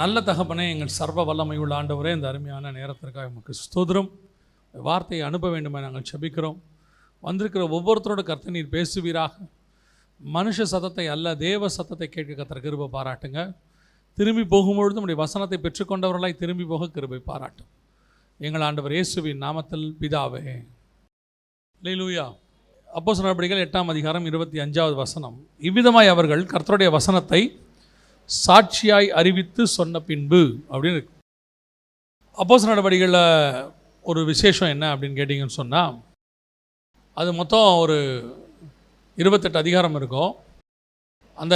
நல்ல தகப்பனே, எங்கள் சர்வ வல்லமையுள்ள ஆண்டவரே, இந்த அருமையான நேரத்திற்காக உமக்கு ஸ்தோத்திரம். வார்த்தையை அனுப்ப வேண்டுமே நாங்கள் செபிக்கிறோம். வந்திருக்கிற ஒவ்வொருத்தரோட கர்த்தர் நீர் பேசுவீராக. மனுஷ சத்தத்தை அல்ல, தேவ சத்தத்தை கேட்க கர்த்தர் கிருபை பாராட்டுங்க. திரும்பி போகும்பொழுது நம்முடைய வசனத்தை பெற்றுக்கொண்டவர்களாய் திரும்பி போக கிருபை பாராட்டும். எங்கள் ஆண்டவர் இயேசுவின் நாமத்தில் பிதாவே, அல்லேலூயா. அப்போஸ்தலர் நடபடிகள் 8ஆம் அதிகாரம் 25வது வசனம். இவ்விதமாய் அவர்கள் கர்த்தருடைய வசனத்தை சாட்சியாய் அறிவித்து சொன்ன பின்பு அப்படின்னு இருக்கு. அப்போஸ்தலர் நடபடிகளில் ஒரு விசேஷம் என்ன அப்படின்னு கேட்டிங்கன்னு சொன்னால், அது மொத்தம் ஒரு 28 அதிகாரம் இருக்கும். அந்த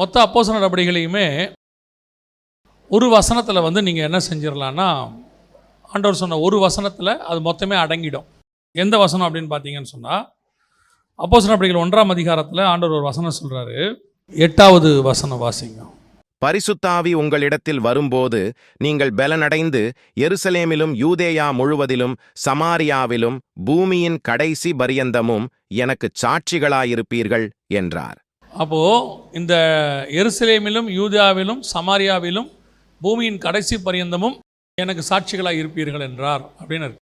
மொத்த அப்போஸ்தலர் நடபடிகளையுமே ஒரு வசனத்தில் வந்து நீங்கள் என்ன செஞ்சிடலான்னா, ஆண்டவர் சொன்ன ஒரு வசனத்தில் அது மொத்தமே அடங்கிடும். எந்த வசனம் அப்படின்னு பார்த்தீங்கன்னு சொன்னால், அப்போஸ்தலர் நடபடிகள் 1ஆம் அதிகாரத்தில் ஆண்டவர் ஒரு வசனம் சொல்கிறாரு. 8வது வசனம் வாசிங்க. பரிசுத்த ஆவி உங்களிடத்தில் வரும்போது நீங்கள் பலனடைந்து எருசலேமிலும் யூதேயா முழுவதிலும் சமாரியாவிலும் பூமியின் கடைசி பரியந்தமும் எனக்கு சாட்சிகளாயிருப்பீர்கள் என்றார். அப்போது இந்த எருசலேமிலும் யூதேயாவிலும் சமாரியாவிலும் பூமியின் கடைசி பரியந்தமும் எனக்கு சாட்சிகளாயிருப்பீர்கள் என்றார் அப்படின்னு இருக்கு.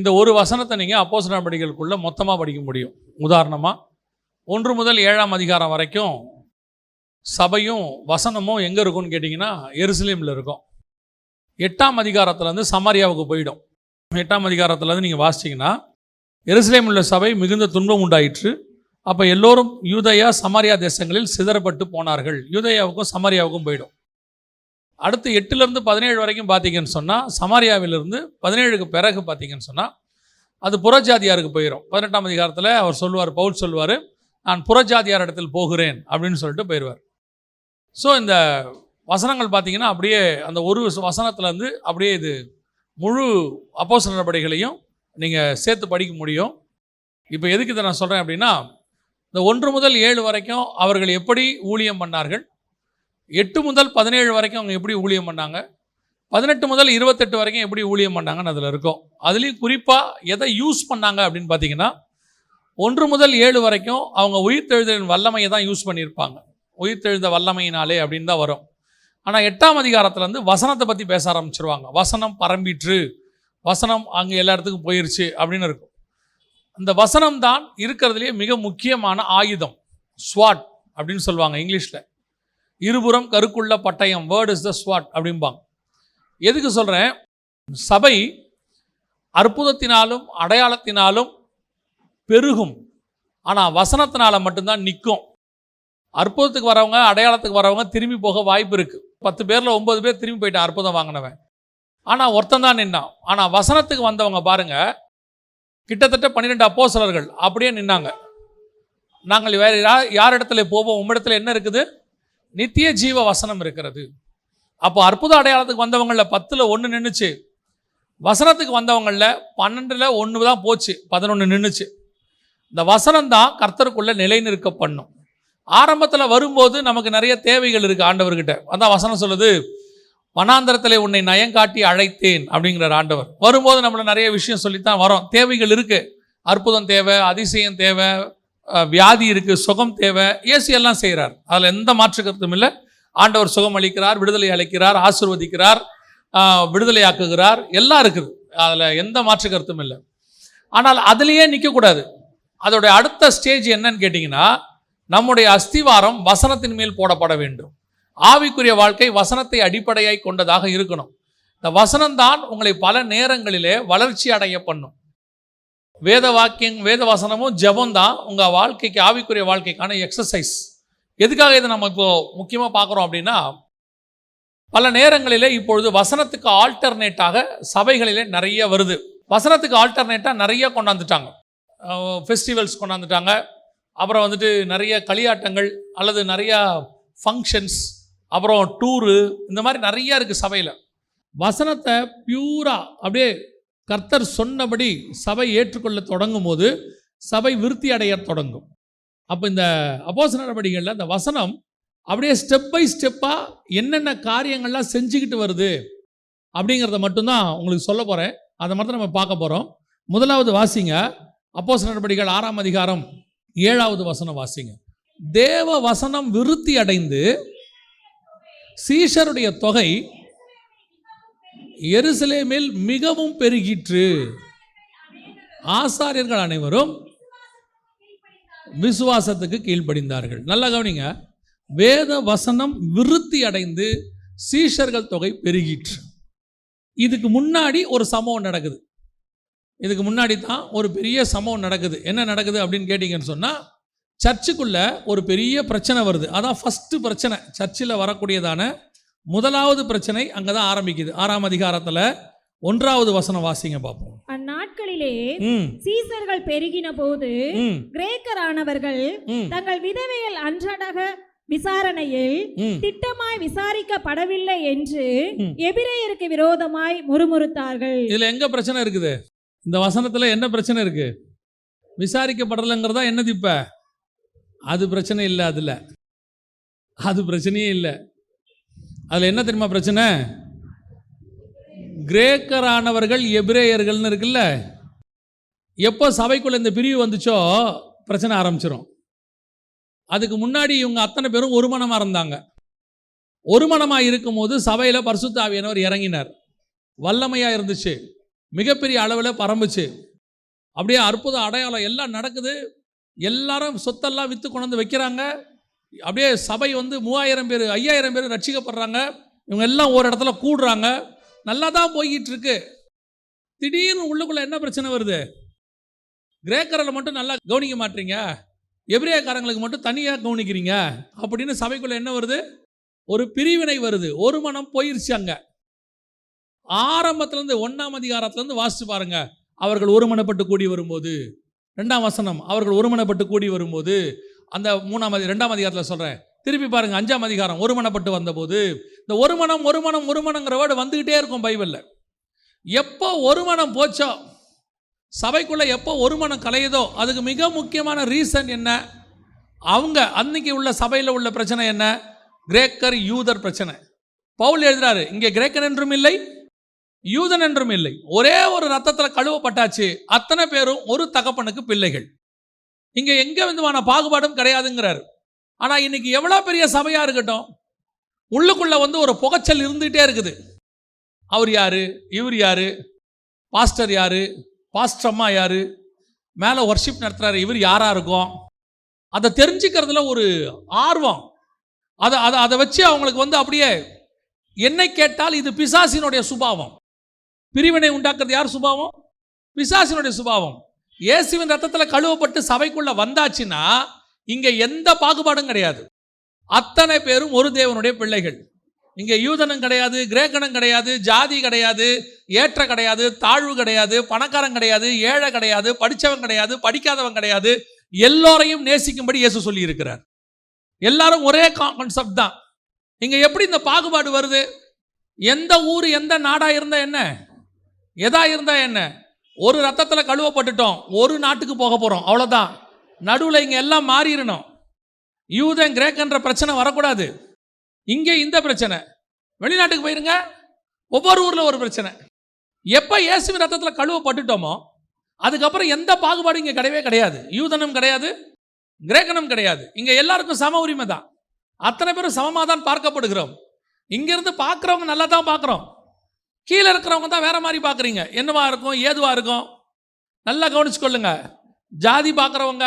இந்த ஒரு வசனத்தை நீங்கள் அப்போஸ்தலர் நடபடிகளுக்குள்ளே மொத்தமாக படிக்க முடியும். உதாரணமாக 1 முதல் 7ஆம் அதிகாரம் வரைக்கும் சபையும் வசனமும் எங்கே இருக்கும்னு கேட்டிங்கன்னா எருசலேமில் இருக்கும். 8ஆம் அதிகாரத்துலேருந்து சமாரியாவுக்கு போயிடும். 8ஆம் அதிகாரத்துலேருந்து நீங்கள் வாசிச்சிங்கன்னா, எருசலேமில் சபை மிகுந்த துன்பம் உண்டாயிற்று, அப்போ எல்லோரும் யூதயா சமாரியா தேசங்களில் சிதறப்பட்டு போனார்கள். யூதயாவுக்கும் சமாரியாவுக்கும் போயிடும். அடுத்து 8லேருந்து 17 வரைக்கும் பார்த்திங்கன்னு சொன்னால், சமாரியாவிலிருந்து 17க்கு பிறகு பார்த்திங்கன்னு சொன்னால் அது புறஜாதியாருக்கு போயிடும். 18ஆம் அதிகாரத்தில் அவர் சொல்லுவார், பவுல் சொல்லுவார், நான் புறஜாதியார் இடத்தில் போகிறேன் அப்படின்னு சொல்லிட்டு போயிடுவார். ஸோ இந்த வசனங்கள் பார்த்திங்கன்னா அப்படியே அந்த ஒரு வசனத்துலேருந்து அப்படியே இது முழு அப்போஸ்தலர் நடபடிகளையும் நீங்கள் சேர்த்து படிக்க முடியும். இப்போ எதுக்கு இதை நான் சொல்கிறேன் அப்படின்னா, இந்த 1 முதல் 7 வரைக்கும் அவர்கள் எப்படி ஊழியம் பண்ணார்கள், 8 முதல் 17 வரைக்கும் அவங்க எப்படி ஊழியம் பண்ணாங்க, 18 முதல் 28 வரைக்கும் எப்படி ஊழியம் பண்ணாங்கன்னு அதில் இருக்கும். அதுலேயும் குறிப்பாக எதை யூஸ் பண்ணாங்க அப்படின்னு பார்த்தீங்கன்னா, 1 முதல் 7 வரைக்கும் அவங்க உயிர்த்தெழுதலின் வல்லமையை தான் யூஸ் பண்ணியிருப்பாங்க. உயிர்த்தெழுத வல்லமையினாலே அப்படின்னு தான் வரும். ஆனால் 8ஆம் அதிகாரத்துலேருந்து வசனத்தை பற்றி பேச ஆரம்பிச்சிருவாங்க. வசனம் பரம்பிற்று, வசனம் அங்கே எல்லா இடத்துக்கும் போயிடுச்சு அப்படின்னு இருக்கும். அந்த வசனம் தான் இருக்கிறதுலேயே மிக முக்கியமான ஆயுதம், ஸ்வாட் அப்படின்னு சொல்லுவாங்க இங்கிலீஷில். இருபுறம் கருக்குள்ள பட்டயம், வேர்ட் இஸ் த ஸ்வாட் அப்படிம்பாங்க. எதுக்கு சொல்கிறேன், சபை அற்புதத்தினாலும் அடையாளத்தினாலும் பெருகும், ஆனால் வசனத்தினால் மட்டும்தான் நிற்கும். அற்புதத்துக்கு வரவங்க அடையாளத்துக்கு வரவங்க திரும்பி போக வாய்ப்பு இருக்குது. 10 பேரில் 9 பேர் திரும்பி போயிட்டான் அற்புதம் வாங்கினவன், ஆனால் ஒருத்தன் தான் நின்னான். ஆனால் வசனத்துக்கு வந்தவங்க பாருங்கள், கிட்டத்தட்ட 12 அப்போஸ்தலர்கள் அப்படியே நின்னாங்க. நாங்கள் வேறு யார் இடத்துல போவோம், உம்மிடத்தில் என்ன இருக்குது, நித்திய ஜீவ வசனம் இருக்கிறது. அப்போ அற்புத அடையாளத்துக்கு வந்தவங்களில் 10ல் 1 நின்றுச்சு, வசனத்துக்கு வந்தவங்களில் 12ல் 1 தான் போச்சு, 11 நின்றுச்சு. இந்த வசனம் தான் கர்த்தருக்குள்ளே நிலை நிற்க பண்ணும். ஆரம்பத்தில் வரும்போது நமக்கு நிறைய தேவைகள் இருக்குது ஆண்டவர்கிட்ட. அதான் வசனம் சொல்லுது, வனாந்தரத்தில் உன்னை நயங்காட்டி அழைத்தேன் அப்படிங்கிறார் ஆண்டவர். வரும்போது நம்மளை நிறைய விஷயம் சொல்லித்தான் வரோம். தேவைகள் இருக்குது, அற்புதம் தேவை, அதிசயம் தேவை, வியாதி இருக்குது, சுகம் தேவை. இயேசு எல்லாம் செய்கிறார், அதில் எந்த மாற்று கருத்தும் இல்லை. ஆண்டவர் சுகம் அளிக்கிறார், விடுதலை அளிக்கிறார், ஆசீர்வதிக்கிறார், விடுதலையாக்குகிறார், எல்லாம் இருக்குது. அதில் எந்த மாற்று கருத்தும் இல்லை. ஆனால் அதுலேயே நிற்கக்கூடாது. அதோடைய அடுத்த ஸ்டேஜ் என்னன்னு கேட்டிங்கன்னா, நம்முடைய அஸ்திவாரம் வசனத்தின் மேல் போடப்பட வேண்டும். ஆவிக்குரிய வாழ்க்கை வசனத்தை அடிப்படையாய் கொண்டதாக இருக்கணும். இந்த வசனம்தான் உங்களை பல நேரங்களிலே வளர்ச்சி அடைய பண்ணும். வேத வசனமும் ஜெபம்தான் உங்கள் வாழ்க்கைக்கு, ஆவிக்குரிய வாழ்க்கைக்கான எக்ஸசைஸ். எதுக்காக இதை நம்ம இப்போ முக்கியமாக பார்க்குறோம் அப்படின்னா, பல நேரங்களிலே இப்பொழுது வசனத்துக்கு ஆல்டர்னேட்டாக சபைகளிலே நிறைய வருது. வசனத்துக்கு ஆல்டர்னேட்டாக நிறைய கொண்டாந்துட்டாங்க, ஃபெஸ்டிவல்ஸ் கொண்டாந்துட்டாங்க, அப்புறம் வந்துட்டு நிறைய களியாட்டங்கள் அல்லது நிறையா ஃபங்க்ஷன்ஸ், அப்புறம் டூரு, இந்த மாதிரி நிறையா இருக்குது சபையில். வசனத்தை பியூராக அப்படியே கர்த்தர் சொன்னபடி சபை ஏற்றுக்கொள்ள தொடங்கும் போது சபை விருத்தி அடைய தொடங்கும். அப்போ இந்த அப்போஸ்தலர் நடபடிகளில் அந்த வசனம் அப்படியே ஸ்டெப் பை ஸ்டெப்பாக என்னென்ன காரியங்கள்லாம் செஞ்சுக்கிட்டு வருது அப்படிங்கிறத மட்டும்தான் உங்களுக்கு சொல்ல போகிறேன். அதை மட்டும் நம்ம பார்க்க போகிறோம். முதலாவது வாசிங்க, அப்போஸ்தலர் நடபடிகள் 6ஆம் அதிகாரம் 7வது வசனம் வாசிங்க. தேவ வசனம் விருத்தி அடைந்து சீஷருடைய தொகை எருசலேமில் மிகவும் பெருகிற்று. ஆசாரியர்கள் அனைவரும் விசுவாசத்துக்கு கீழ்ப்படிந்தார்கள். நல்லா கவனிங்க, வேத வசனம் விருத்தி அடைந்து சீஷர்கள் தொகை பெருகிற்று. இதுக்கு முன்னாடி ஒரு சம்பவம் நடக்குது. இதுக்கு முன்னாடி தான் ஒரு பெரிய சம்பவம் நடக்குது. என்ன நடக்குது அப்படின்னு கேட்டிங்கன்னு சொன்னால், சர்ச்சுக்குள்ளே ஒரு பெரிய பிரச்சனை வருது. அதான் ஃபஸ்ட்டு பிரச்சனை, சர்ச்சில் வரக்கூடியதான முதலாவது பிரச்சனை அங்கே தான் ஆரம்பிக்குது. 6ஆம் அதிகாரத்தில் 1வது வசனம் வாசிங்க பார்ப்போம். அந்நாட்களிலே சீசர்கள் பெருகின போது கிரேக்கரானவர்கள் தங்கள் விதவைகள் அன்றாட விசாரணையில் திட்டமாய் விசாரிக்கப்படவில்லை என்று எபிரேயருக்கு விரோதமாய் முறுமுறுத்தார்கள். இதுல எங்க பிரச்சனை இருக்குது? இந்த வசனத்துல என்ன பிரச்சனை இருக்கு? விசாரிக்கப்படலைங்கிறதா என்னது? இப்ப அது பிரச்சனை இல்லை, அதுல அது பிரச்சனையே இல்லை. அதுல என்ன தெரியுமா பிரச்சனை? கிரேக்கரானவர்கள் எபிரேயர்கள்னு இருக்குல்ல, எப்போ சபைக்குள்ள இந்த பிரிவு வந்துச்சோ பிரச்சனை ஆரம்பிச்சிடும். அதுக்கு முன்னாடி இவங்க அத்தனை பேரும் ஒரு மனமாக இருந்தாங்க. ஒரு மனமாக இருக்கும்போது சபையில் பரிசுத்த ஆவியானவர் இறங்கினார். வல்லமையாக இருந்துச்சு, மிகப்பெரிய அளவில் பரம்புச்சு. அப்படியே அற்புத அடையாளம் எல்லாம் நடக்குது. எல்லாரும் சொத்தெல்லாம் விற்று கொண்டு வந்து வைக்கிறாங்க. அப்படியே சபை வந்து 3000 பேர் 5000 பேர் ரட்சிக்கப்படுறாங்க. இவங்க எல்லாம் ஒரு இடத்துல கூடுறாங்க. நல்லா தான் போய்கிட்டு இருக்கு. திடீர்னு உள்ளுக்குள்ளே என்ன பிரச்சனை வருது? கிரேக்கரில் மட்டும் நல்லா கவனிக்க மாட்டீங்க, எபிரேயக்காரங்களுக்கு மட்டும் தனியாக கவனிக்கிறீங்க அப்படின்னு சபைக்குள்ளே என்ன வருது? ஒரு பிரிவினை வருது. ஒரு மனம் போயிருச்சு. அங்கே ஆரம்பத்துலேருந்து 1ஆம் அதிகாரத்துலேருந்து வாசித்து பாருங்க. அவர்கள் ஒருமனப்பட்டு கூடி வரும்போது, 2ஆம் வசனம், அவர்கள் ஒருமனப்பட்டு கூடி வரும்போது, அந்த 2ஆம் அதிகாரத்தில் சொல்கிறேன். திருப்பி பாருங்கள் 5ஆம் அதிகாரம், ஒருமனப்பட்டு வந்தபோது. இந்த ஒரு மனம்ங்கிற வேர்டு வந்துக்கிட்டே இருக்கும் பைபிளில். எப்போ ஒரு மனம் போச்சோ, சபைக்குள்ளே எப்போ ஒரு மனம் கலையுதோ, அதுக்கு மிக முக்கியமான ரீசன் என்ன? அவங்க அன்னைக்கு உள்ள சபையில் உள்ள பிரச்சனை என்ன? கிரேக்கர் யூதர் பிரச்சனை. பவுல் எழுதுறாரு, இங்கே கிரேக்கன் என்றும் இல்லை, யூதன் என்றும் இல்லை, ஒரே ஒரு ரத்தத்தில் கழுவப்பட்டாச்சு, அத்தனை பேரும் ஒரு தகப்பனுக்கு பிள்ளைகள், இங்கே எங்க விதமான பாகுபாடும் கிடையாதுங்கிறாரு. ஆனால் இன்னைக்கு எவ்வளோ பெரிய சபையாக இருக்கட்டும், உள்ளுக்குள்ளே வந்து ஒரு புகைச்சல் இருந்துகிட்டே இருக்குது. அவர் யார், இவர் யார், பாஸ்டர் யார், பாஸ்டர் அம்மா யார், மேலே வர்ஷிப் நடத்துகிறாரு இவர் யாராக இருக்கும், அதை தெரிஞ்சுக்கிறதுல ஒரு ஆர்வம். அதை வச்சு அவங்களுக்கு வந்து அப்படியே என்னை கேட்டால் இது பிசாசினுடைய சுபாவம். பிரிவினை உண்டாக்குறது யார் சுபாவம்? பிசாசினுடைய சுபாவம். இயேசுவின் ரத்தத்தில் கழுவப்பட்டு சபைக்குள்ளே வந்தாச்சுன்னா இங்கே எந்த பாகுபாடும் கிடையாது. அத்தனை பேரும் ஒரு தேவனுடைய பிள்ளைகள். இங்கே யூதனும் கிடையாது, கிரேக்கனும் கிடையாது, ஜாதி கிடையாது, ஏற்ற கிடையாது, தாழ்வு கிடையாது, பணக்காரன் கிடையாது, ஏழை கிடையாது, படித்தவன் கிடையாது, படிக்காதவன் கிடையாது, எல்லோரையும் நேசிக்கும்படி இயேசு சொல்லி இருக்கிறார். எல்லாரும் ஒரே கான்செப்ட் தான். இங்கே எப்படி இந்த பாகுபாடு வருது? எந்த ஊர் எந்த நாடாக இருந்தால் என்ன, எதாக இருந்தால் என்ன, ஒரு ரத்தத்தில் கழுவப்பட்டுட்டோம், ஒரு நாட்டுக்கு போக போகிறோம், அவ்வளோதான். நடுவில் இங்கே எல்லாம் மாறிடணும். யூதன் கிரேக்கன்ற பிரச்சனை வரக்கூடாது. இங்கே இந்த பிரச்சனை, வெளிநாட்டுக்கு போயிருங்க, ஒவ்வொரு ஊரில் ஒரு பிரச்சனை. எப்போ இயேசுவின் ரத்தத்தில் கழுவப்பட்டுட்டோமோ அதுக்கப்புறம் எந்த பாகுபாடும் இங்கே கிடையவே கிடையாது. யூதனும் கிடையாது, கிரேக்கனும் கிடையாது. இங்கே எல்லாருக்கும் சம உரிமை தான். அத்தனை பேரும் சமமாக தான் பார்க்கப்படுகிறோம். இங்கேருந்து பார்க்குறவங்க நல்லா தான் பார்க்குறோம், கீழே இருக்கிறவங்க தான் வேறு மாதிரி பார்க்குறீங்க. என்னவாக இருக்கும், ஏதுவாக இருக்கும், நல்லா கவனிச்சுக்கொள்ளுங்க. ஜாதி பார்க்குறவங்க,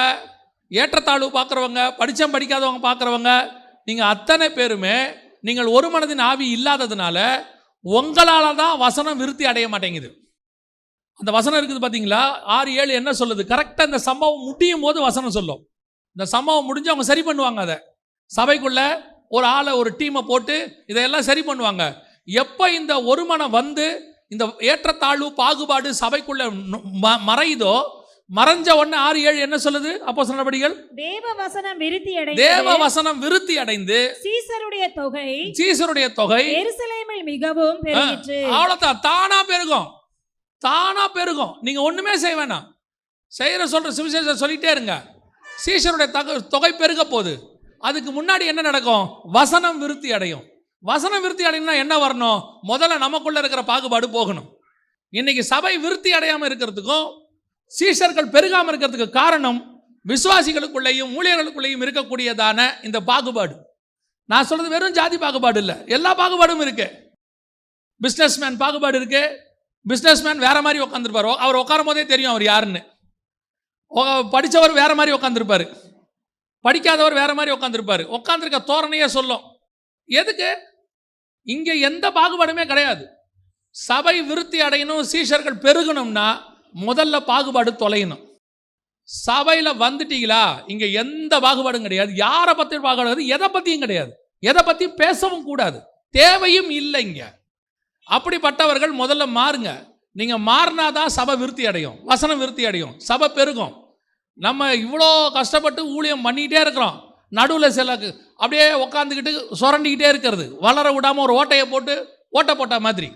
ஏற்றத்தாழ்வு பார்க்குறவங்க, படித்தம் படிக்காதவங்க பார்க்குறவங்க, நீங்கள் அத்தனை பேருமே நீங்கள் ஒரு மனதின் ஆவி இல்லாததுனால உங்களால் தான் வசனம் விருத்தி அடைய மாட்டேங்குது. அந்த வசனம் இருக்குது பார்த்தீங்களா, 6-7 என்ன சொல்லுது? கரெக்டாக இந்த சம்பவம் முடியும் போது வசனம் சொல்லும். இந்த சம்பவம் முடிஞ்சு அவங்க சரி பண்ணுவாங்க. அதை சபைக்குள்ளே ஒரு ஆளை, ஒரு டீமை போட்டு இதையெல்லாம் சரி பண்ணுவாங்க. எப்போ இந்த ஒரு மனம் வந்து இந்த ஏற்றத்தாழ்வு பாகுபாடு சபைக்குள்ளே மறையுதோ, மறைஞ்ச உடனே 6-7 என்ன சொல்லுது? அப்போஸ்தலர் நடபடிகள் தேவவசனம் விருத்தி அடைந்து சீசருடைய தொகை எருசலேமில் மிகவும் பெருகிற்று. அவ்வளவுதான், தானா பெருகும், தானா பெருகும். நீங்க ஒண்ணுமே செய்ய வேணாம். செய்யற சொல்ற சுவிசேஷம் சொல்லிட்டே இருங்க. சீசருடைய தொகை பெருக போகுது. அதுக்கு முன்னாடி என்ன நடக்கும்? வசனம் விருத்தி அடையும். வசனம் விருத்தி அடையணும்னா என்ன வரணும்? முதல்ல நமக்குள்ள இருக்கிற பாகுபாடு போகணும். இன்னைக்கு சபை விருத்தி அடையாம இருக்கிறதுக்கும் சீஷர்கள் பெருகாமல் இருக்கிறதுக்கு காரணம் விசுவாசிகளுக்குள்ளேயும் ஊழியர்களுக்குள்ளேயும் இருக்கக்கூடியதான இந்த பாகுபாடு. நான் சொல்றது வெறும் ஜாதி பாகுபாடு இல்லை, எல்லா பாகுபாடும் இருக்கு. பிஸ்னஸ் மேன் பாகுபாடு இருக்கு. பிஸ்னஸ் மேன் வேற மாதிரி உட்காந்துருப்பாரு, அவர் உட்காரும் போதே தெரியும் அவர் யாருன்னு. படித்தவர் வேற மாதிரி உட்காந்துருப்பாரு, படிக்காதவர் வேற மாதிரி உட்காந்துருப்பாரு. உட்காந்துருக்க தோரணையே சொல்லும். எதுக்கு? இங்கே எந்த பாகுபாடுமே கிடையாது. சபை விருத்தி அடையணும், சீஷர்கள் பெருகணும்னா முதல்ல பாகுபாடு தொலையணும். சபையில் வந்துட்டீங்களா, இங்கே எந்த பாகுபாடும் கிடையாது, யாரை பற்றி பாகுபாடு, எதை பற்றியும் கிடையாது, எதை பற்றி பேசவும் கூடாது, தேவையும் இல்லைங்க. அப்படிப்பட்டவர்கள் முதல்ல மாறுங்க. நீங்கள் மாறினாதான் சபை விருத்தி அடையும், வசனம் விருத்தி அடையும், சபை பெருகும். நம்ம இவ்வளோ கஷ்டப்பட்டு ஊழியம் பண்ணிக்கிட்டே இருக்கிறோம், நடுவில் சில அப்படியே உக்காந்துக்கிட்டு சுரண்டிக்கிட்டே இருக்கிறது, வளர விடாமல் ஒரு ஓட்டையை போட்டு ஓட்டை போட்ட மாதிரி.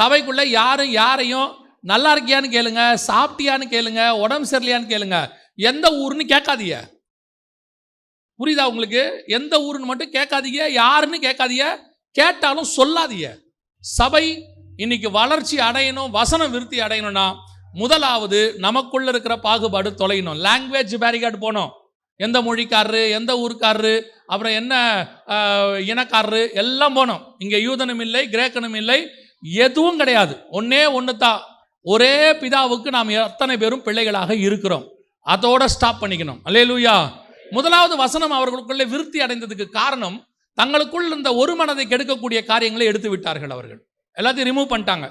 சபைக்குள்ளே யாரும் யாரையும் நல்லா இருக்கியான்னு கேளுங்க, சாப்பிட்டியான்னு கேளுங்க, உடம்பு சரியில்லையான்னு கேளுங்க, எந்த ஊருன்னு கேட்காதீங்க. புரியுதா உங்களுக்கு? எந்த ஊருன்னு மட்டும் கேட்காதீங்க, யாருன்னு கேட்காதீங்க, கேட்டாலும் சொல்லாதீங்க. சபை இன்னைக்கு வளர்ச்சி அடையணும், வசனம் விருத்தி அடையணும்னா முதலாவது நமக்குள்ள இருக்கிற பாகுபாடு தொலையணும். லாங்குவேஜ் பேரிகார்டு போனோம். எந்த மொழிக்காரரு, எந்த ஊருக்காரரு, அப்புறம் என்ன இனக்காரரு, எல்லாம் போனோம். இங்கே யூதனும் இல்லை, கிரேக்கனும் இல்லை, எதுவும் கிடையாது. ஒன்னே ஒன்று தான், ஒரே பிதாவுக்கு நாம் எத்தனை பேரும் பிள்ளைகளாக இருக்கிறோம். அதோட ஸ்டாப் பண்ணிக்கணும். அல்லேலூயா. முதலாவது வசனம் அவர்களுக்குள்ளே விருத்தி அடைந்ததுக்கு காரணம், தங்களுக்குள் இந்த ஒரு மனதை கெடுக்கக்கூடிய காரியங்களை எடுத்து விட்டார்கள். அவர்கள் எல்லாத்தையும் ரிமூவ் பண்ணிட்டாங்க.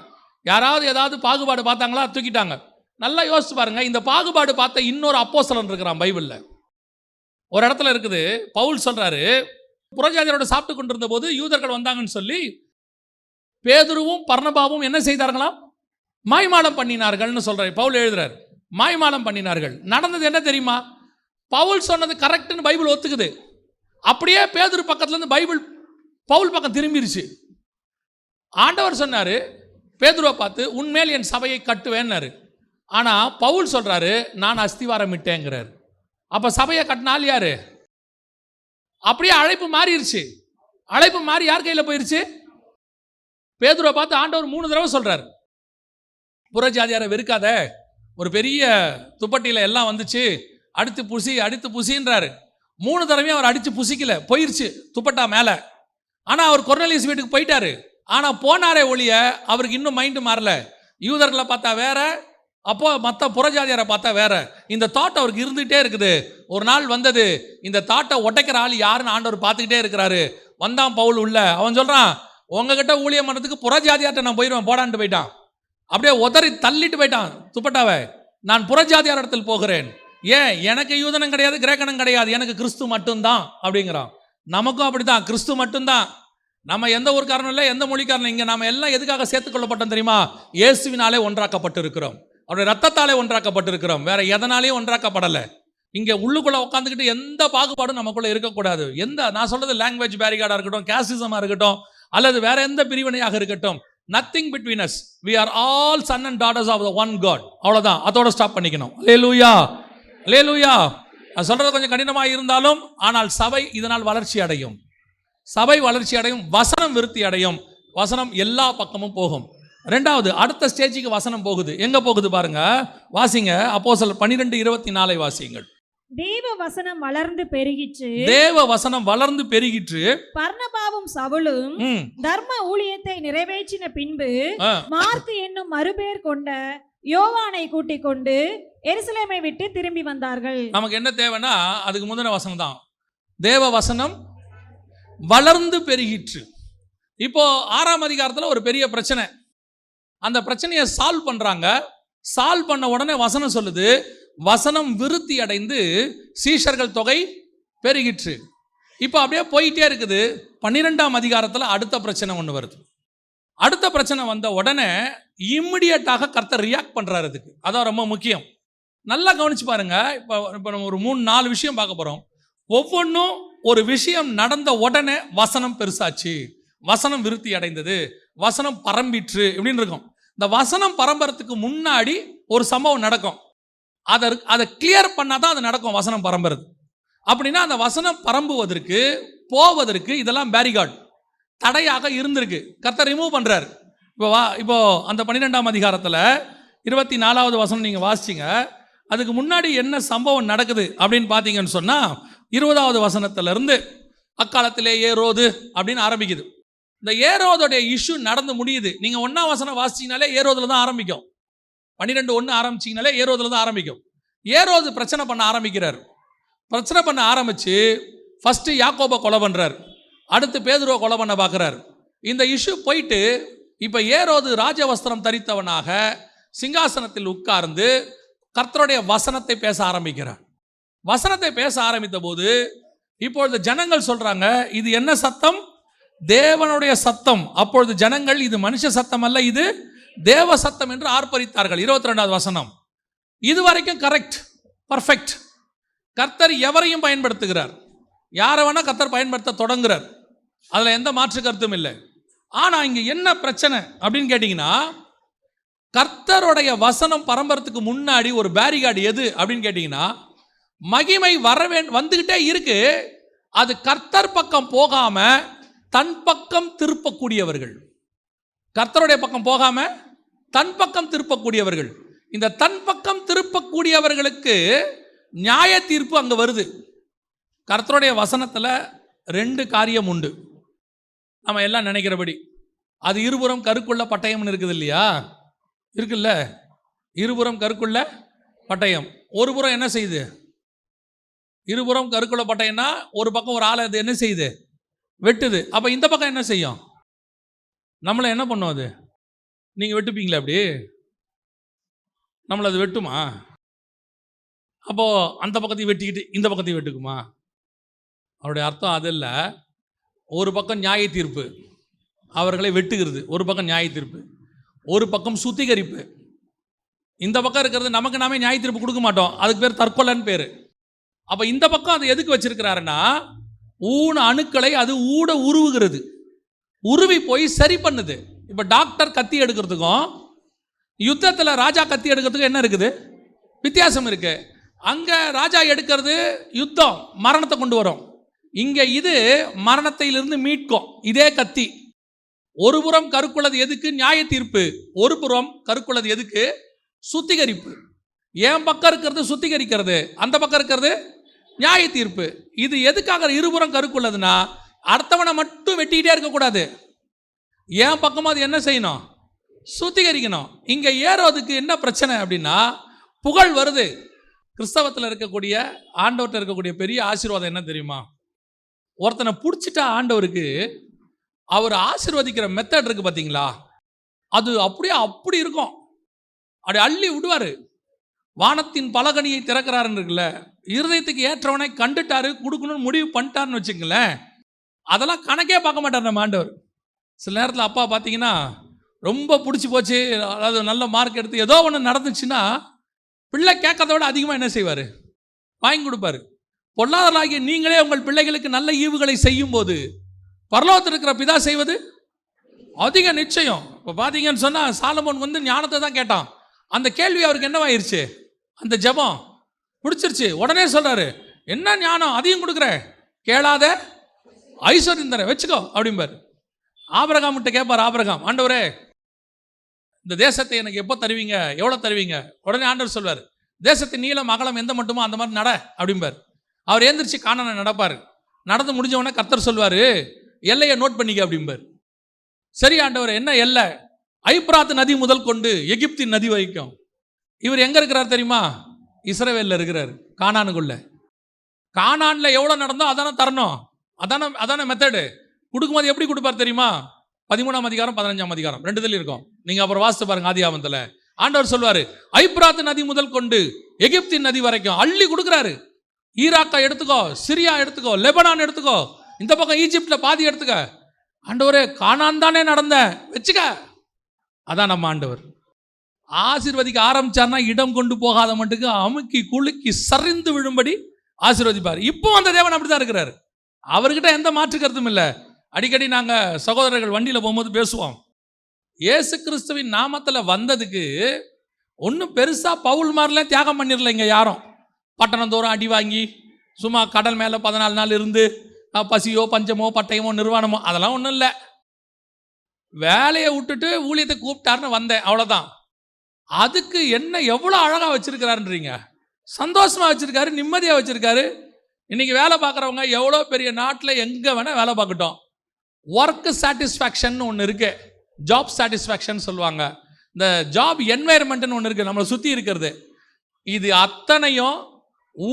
யாராவது ஏதாவது பாகுபாடு பார்த்தாங்களா, தூக்கிட்டாங்க. நல்லா யோசிச்சு பாருங்க. இந்த பாகுபாடு பார்த்த இன்னொரு அப்போஸ்தலன் இருக்கிறான் பைபிளில். ஒரு இடத்துல இருக்குது, பவுல் சொல்றாரு, புறஜாதியரோட சாப்பிட்டு கொண்டிருந்த போது யூதர்கள் வந்தாங்கன்னு சொல்லி பேதுருவும் பர்னபாவும் என்ன செய்தார்களாம், மாய்மாலம் பண்ணினார்கள்னு சொல்றாரு. பவுல் எழுதுறாரு, மாய்மாலம் பண்ணினார்கள். நடந்தது என்ன தெரியுமா? பவுல் சொன்னது கரெக்டுன்னு பைபிள் ஒத்துக்குது. அப்படியே பேதுரு பக்கத்துலேருந்து பைபிள் பவுல் பக்கம் திரும்பிடுச்சு. ஆண்டவர் சொன்னார் பேதுருவை பார்த்து, உன்மேல் என் சபையை கட்டுவேன்னாரு. ஆனால் பவுல் சொல்கிறாரு, நான் அஸ்திவாரம் விட்டேங்கிறார். அப்போ சபையை கட்டினால் யார்? அப்படியே அழைப்பு மாறிடுச்சு. அழைப்பு மாறி யார் கையில் போயிடுச்சு? பேதுருவை பார்த்து ஆண்டவர் 3 தடவை சொல்கிறார், புறஜாதியாரை வெறுக்காத, ஒரு பெரிய துப்பட்டியில் எல்லாம் வந்துச்சு, அடுத்து புசி அடுத்து புசின்றாரு. 3 தடவையும் அவர் அடித்து புசிக்கல, போயிடுச்சு துப்பட்டா மேலே. ஆனால் அவர் கொர்னேலியஸ் வீட்டுக்கு போயிட்டாரு. ஆனால் போனாரே ஒழிய அவருக்கு இன்னும் மைண்டு மாறல. யூதர்களை பார்த்தா வேற, அப்போ மற்ற புறஜாதியாரை பார்த்தா வேற, இந்த தாட் அவருக்கு இருந்துகிட்டே இருக்குது. ஒரு நாள் வந்தது, இந்த தாட்டை உடைக்கிற ஆள் யாருன்னு ஆண்டவர் பார்த்துக்கிட்டே இருக்கிறாரு. வந்தான் பவுல் உள்ள. அவன் சொல்கிறான், உங்ககிட்ட ஊழியம் பண்ணுறதுக்கு புறஜாதியார்ட்ட நான் போயிடுவேன் போடான்ட்டு போயிட்டான். அப்படியே உதறி தள்ளிட்டு போயிட்டான் துப்பட்டாவை. நான் புறஜாதியார் இடத்தில் போகிறேன். ஏன்? எனக்கு யூதனும் கிடையாது, கிரேக்கனும் கிடையாது, எனக்கு கிறிஸ்து மட்டும்தான் அப்படிங்கிறான். நமக்கும் அப்படிதான், கிறிஸ்து மட்டும்தான். நம்ம எந்த ஒரு காரணம் இல்லை, எந்த மொழி காரணம். இங்கே நாம் எல்லாம் எதுக்காக சேர்த்துக்கொள்ளப்பட்டோம் தெரியுமா? இயேசுவினாலே ஒன்றாக்கப்பட்டிருக்கிறோம், அவருடைய ரத்தத்தாலே ஒன்றாக்கப்பட்டிருக்கிறோம், வேற எதனாலேயும் ஒன்றாக்கப்படலை. இங்கே உள்ளுக்குள்ளே உட்காந்துக்கிட்டு எந்த பாகுபாடும் நமக்குள்ளே இருக்கக்கூடாது. எந்த நான் சொல்றது லாங்குவேஜ் பேரிகார்டாக இருக்கட்டும், கேஸ்டிசமாக இருக்கட்டும், அல்லது வேற எந்த பிரிவினையாக இருக்கட்டும், nothing between us. We are all son and daughters of the one God. அவ்வளோதான், அதோட ஸ்டாப் பண்ணிக்கணும். அல்லேலூயா, அல்லேலூயா. அது சொல்றது கொஞ்சம் கடினமாக இருந்தாலும், ஆனால் சபை இதனால் வளர்ச்சி அடையும், சபை வளர்ச்சி அடையும், வசனம் விருத்தி அடையும், வசனம் எல்லா பக்கமும் போகும். ரெண்டாவது, அடுத்த ஸ்டேஜுக்கு வசனம் போகுது. எங்க போகுது பாருங்க, வாசிங்க. அப்போஸ்தலர் 12:24 வாசிங்கள். தேவ வசனம் வளர்ந்து பெருகிற்று, தேவ வசனம் வளர்ந்து பெருகிற்று. பர்னபாவும் சவுலும் தர்ம ஊழியத்தை நிறைவேற்றின பின்பு மாற்கு என்னும் மறுபேர் கொண்ட யோவானை கூட்டிக் கொண்டு எருசலேமை விட்டு திரும்பி வந்தார்கள். நமக்கு என்ன தேவைன்னா அதுக்கு முந்தின வசனம் தான். தேவ வசனம் வளர்ந்து பெருகிற்று. இப்போ 6ஆம் அதிகாரத்தில் ஒரு பெரிய பிரச்சனை. அந்த பிரச்சனையை சால்வ் பண்றாங்க. சால்வ் பண்ண உடனே வசனம் சொல்லுது, வசனம் விருத்தி அடைந்து சீஷர்கள் தொகை பெருகிற்று. இப்போ அப்படியே போயிட்டே இருக்குது. 12ஆம் அதிகாரத்தில் அடுத்த பிரச்சனை ஒன்று வருது. அடுத்த பிரச்சனை வந்த உடனே இம்மிடியட்டாக கர்த்தர் ரியாக்ட் பண்ணுறாரு. அதுக்கு அதான் ரொம்ப முக்கியம். நல்லா கவனிச்சு பாருங்க. இப்போ நம்ம ஒரு 3-4 விஷயம் பார்க்க போகிறோம். ஒவ்வொன்றும் ஒரு விஷயம் நடந்த உடனே வசனம் பெருசாச்சு, வசனம் விருத்தி அடைந்தது, வசனம் பரம்பிற்று இப்படின்னு இருக்கும். இந்த வசனம் பரம்பறதுக்கு முன்னாடி ஒரு சம்பவம் நடக்கும். அதை கிளியர் பண்ணால் தான் அது நடக்கும். வசனம் பரம்புறது அப்படின்னா அந்த வசனம் பரம்புவதற்கு போவதற்கு இதெல்லாம் பேரிகார்டு தடையாக இருந்திருக்கு. கர்த்தர் ரிமூவ் பண்ணுறாரு. இப்போ அந்த 12ஆம் அதிகாரத்தில் 24ஆவது வசனம் நீங்கள் வாசிச்சிங்க. அதுக்கு முன்னாடி என்ன சம்பவம் நடக்குது அப்படின்னு பார்த்தீங்கன்னு சொன்னால் 20ஆவது வசனத்திலிருந்து அக்காலத்திலே ஏரோது அப்படின்னு ஆரம்பிக்குது. இந்த ஏரோதோடைய இஷ்யூ நடந்து முடியுது. நீங்கள் 1ஆம் வசனம் வாசிச்சிங்கனாலே ஏரோதில் தான் ஆரம்பிக்கும். 12:1 ஆரம்பிச்சிங்கனாலே ஏரோதில் தான் ஆரம்பிக்கும். ஏரோது பிரச்சனை பண்ண ஆரம்பிக்கிறார். பிரச்சனை பண்ண ஆரம்பித்து ஃபஸ்ட்டு யாக்கோபை கொலை பண்ணுறார், அடுத்து பேதுருவை கொலை பண்ண பார்க்குறார். இந்த இஷ்யூ போயிட்டு இப்போ ஏரோது ராஜவஸ்திரம் தரித்தவனாக சிங்காசனத்தில் உட்கார்ந்து கர்த்தருடைய வசனத்தை பேச ஆரம்பிக்கிறார். வசனத்தை பேச ஆரம்பித்த போது இப்பொழுது ஜனங்கள் சொல்கிறாங்க, இது என்ன சத்தம்? தேவனுடைய சத்தம். அப்பொழுது ஜனங்கள், இது மனுஷ சத்தம் அல்ல, இது தேவ சத்தம் என்று ஆர்ப்பரித்தார்கள். 22ஆவது வசனம். இது வரைக்கும் கரெக்ட், பர்ஃபெக்ட். கர்த்தர் எவரையும் பயன்படுத்துகிறார், யாரை வேணா கர்த்தர் பயன்படுத்த தொடங்குறார், அதில் எந்த மாற்று கருத்தும் இல்லை. ஆனால் இங்கே என்ன பிரச்சனை அப்படின்னு கேட்டிங்கன்னா, கர்த்தருடைய வசனம் பரம்பரத்துக்கு முன்னாடி ஒரு பேரிகார்டு எது அப்படின்னு கேட்டிங்கன்னா, மகிமை வந்துகிட்டே இருக்கு, அது கர்த்தர் பக்கம் போகாம தன் பக்கம் திருப்பக்கூடியவர்கள். கர்த்தருடைய பக்கம் போகாம தன் பக்கம் திருப்பக்கூடியவர்கள். இந்த தன் பக்கம் திருப்பக்கூடியவர்களுக்கு நியாய தீர்ப்பு அங்கே வருது. கர்த்தருடைய வசனத்தில் 2 காரியம் உண்டு. நம்ம எல்லாம் நினைக்கிறபடி அது இருபுறம் கருக்குள்ள பட்டயம்னு இருக்குது இல்லையா? இருக்குல்ல, இருபுறம் கருக்குள்ள பட்டயம். ஒரு புறம் என்ன செய்யுது? இருபுறம் கருக்குள்ள பட்டயம்னா ஒரு பக்கம் ஒரு ஆளை அது என்ன செய்யுது? வெட்டுது. அப்போ இந்த பக்கம் என்ன செய்யும்? நம்மளை என்ன பண்ணும் அது? நீங்கள் வெட்டுப்பீங்களா? அப்படி நம்மளை அது வெட்டுமா? அப்போது அந்த பக்கத்தையும் வெட்டிக்கிட்டு இந்த பக்கத்தையும் வெட்டுக்குமா? அவருடைய அர்த்தம் அது இல்லை. ஒரு பக்கம் நியாய தீர்ப்பு அவர்களை வெட்டுகிறது, ஒரு பக்கம் நியாய தீர்ப்பு, ஒரு பக்கம் சுத்திகரிப்பு. இந்த பக்கம் இருக்கிறது நமக்கு நாமே நியாய தீர்ப்பு கொடுக்க மாட்டோம், அதுக்கு பேர் தற்கொலைன்னு பேர். அப்போ இந்த பக்கம் அது எதுக்கு வச்சிருக்கிறாருன்னா, ஊன அணுக்களை அது ஊட உருவுகிறது, உருவி போய் சரி பண்ணுது. இப்போ டாக்டர் கத்தி எடுக்கிறதுக்கும் யுத்தத்தில் ராஜா கத்தி எடுக்கிறதுக்கும் என்ன இருக்குது? வித்தியாசம் இருக்கு. அங்கே ராஜா எடுக்கிறது யுத்தம், மரணத்தை கொண்டு வரும். இங்கே இது மரணத்திலிருந்து மீட்கும் இதே கத்தி. ஒரு புறம் கருக்குள்ளது எதுக்கு? நியாய தீர்ப்பு. ஒரு புறம் கருக்குள்ளது எதுக்கு? சுத்திகரிப்பு. என் பக்கம் இருக்கிறது சுத்திகரிக்கிறது, அந்த பக்கம் இருக்கிறது நியாய தீர்ப்பு. இது எதுக்காக இருபுறம் கருக்குள்ளதுன்னா, அடுத்தவனை மட்டும் வெட்டிக்கிட்டே இருக்கக்கூடாது, என் பக்கமாக அது என்ன செய்யணும்? சுத்திகரிக்கணும். இங்கே ஏரோதுக்கு என்ன பிரச்சனை அப்படின்னா, புகழ் வருது. கிறிஸ்தவத்தில் இருக்கக்கூடிய ஆண்டவர்கிட்ட இருக்கக்கூடிய பெரிய ஆசீர்வாதம் என்ன தெரியுமா? ஒருத்தனை பிடிச்சிட்டா ஆண்டவருக்கு அவர் ஆசீர்வதிக்கிற மெத்தட் இருக்குது பார்த்தீங்களா, அது அப்படியே அப்படி இருக்கும். அப்படி அள்ளி விடுவார். வானத்தின் பலகனியை திறக்கிறாருன்னு இருக்குல்ல, இருதயத்துக்கு ஏற்றவனை கண்டுட்டாரு, கொடுக்கணும்னு முடிவு பண்ணிட்டாருன்னு வச்சுங்களேன், அதெல்லாம் கணக்கே பார்க்க மாட்டார் நம்ம ஆண்டவர். சில நேரத்தில் அப்பா பார்த்தீங்கன்னா ரொம்ப பிடிச்சி போச்சு, அதாவது நல்ல மார்க் எடுத்து ஏதோ ஒன்று நடந்துச்சுன்னா பிள்ளை கேட்கறத விட அதிகமாக என்ன செய்வார்? வாங்கி கொடுப்பாரு. பொல்லாதவர்களாகிய நீங்களே உங்கள் பிள்ளைகளுக்கு நல்ல ஈவுகளை செய்யும் போது பரலோகத்தில் இருக்கிற பிதா செய்வது அதிக நிச்சயம். இப்போ பார்த்தீங்கன்னு சொன்னால் சாலமோன் வந்து ஞானத்தை தான் கேட்டான். அந்த கேள்வி அவருக்கு என்னவாயிருச்சு? அந்த ஜபம் பிடிச்சிருச்சு. உடனே சொல்கிறாரு, என்ன ஞானம் அதிகம் கொடுக்குற, கேளாத ஐஸ்வர்யம் தர வச்சுக்கோ அப்படிம்பார். ஆபிரகாம்கிட்ட கேட்பார், ஆபிரகாம் ஆண்டவரே இந்த தேசத்தை எனக்கு எப்போ தருவீங்க, எவ்வளோ தருவீங்க? உடனே ஆண்டவர் சொல்வார், தேசத்தின் நீளம் அகலம் எந்த மட்டுமோ அந்த மாதிரி நட அப்படிம்பார். அவர் எந்திரிச்சு காணானை நடப்பார். நடந்து முடிஞ்சவொடனே கர்த்தர் சொல்வார், எல்லையை நோட் பண்ணிக்க அப்படிம்பார். சரி ஆண்டவர் என்ன எல்லை? ஐப்ராத் நதி முதல் கொண்டு எகிப்தின் நதி வரைக்கும். இவர் எங்கே இருக்கிறார் தெரியுமா? இஸ்ரவேலில் இருக்கிறார், கானானுக்குள்ள. கானானில் எவ்வளோ நடந்தோ அதானே தரணும், அதான மெத்தடு. கொடுக்கும்போது எப்படி கொடுப்பார் தெரியுமா? 13ஆம் அதிகாரம் 15ஆம் அதிகாரம் 2 இருக்கும். நீங்கள் அப்புறம் வாசித்து பாருங்க ஆதியாகமத்தில். ஆண்டவர் சொல்வார், ஐப்ராத் நதி முதல் கொண்டு எகிப்தின் நதி வரைக்கும் அள்ளி கொடுக்குறாரு. ஈராக்கா எடுத்துக்கோ, சிரியா எடுத்துக்கோ, லெபனான் எடுத்துக்கோ, இந்த பக்கம் ஈஜிப்டில் பாதி எடுத்துக்க. ஆண்டவரே கானான் தானே நடந்தேன் வச்சுக்க. அதான் நம்ம ஆண்டவர் ஆசீர்வதிக்க ஆரம்பித்தார்னா இடம் கொண்டு போகாத மட்டுக்கு அமுக்கி குலுக்கி சரிந்து விழும்படி ஆசீர்வதிப்பார். இப்போ அந்த தேவன் அப்படி தான் இருக்கிறார். அவர்கிட்ட எந்த மாற்று கருத்தும் இல்லை. அடிக்கடி நாங்கள் சகோதரர்கள் வண்டியில் போகும்போது பேசுவோம், ஏசு கிறிஸ்துவின் நாமத்தில் வந்ததுக்கு ஒன்றும் பெருசாக பவுல் மாதிரிலாம் தியாகம் பண்ணிடல இங்கே யாரும். பட்டணந்தோறும் அடி வாங்கி சும்மா கடல் மேலே 14 நாள் இருந்து பசியோ பஞ்சமோ பட்டயமோ நிர்வாணமோ அதெல்லாம் ஒன்றும் இல்லை. வேலையை விட்டுட்டு ஊழியத்தை கூப்பிட்டாருன்னு வந்தேன், அவ்வளோதான். அதுக்கு என்ன எவ்வளோ அழகாக வச்சுருக்கிறாருன்றீங்க, சந்தோஷமாக வச்சுருக்காரு, நிம்மதியாக வச்சுருக்காரு. இன்னைக்கு வேலை பார்க்குறவங்க எவ்வளோ பெரிய நாட்டில் எங்கே வேணால் வேலை பார்க்கட்டும், ஒர்க் சாட்டிஸ்ஃபேக்ஷன் ஒன்று இருக்கு, ஜாப் சாட்டிஸ்ஃபேக்ஷன் சொல்லுவாங்க, இந்த ஜாப் என்வைரன்மெண்ட்னு ஒன்று இருக்குது நம்மளை சுற்றி இருக்கிறது. இது அத்தனையும்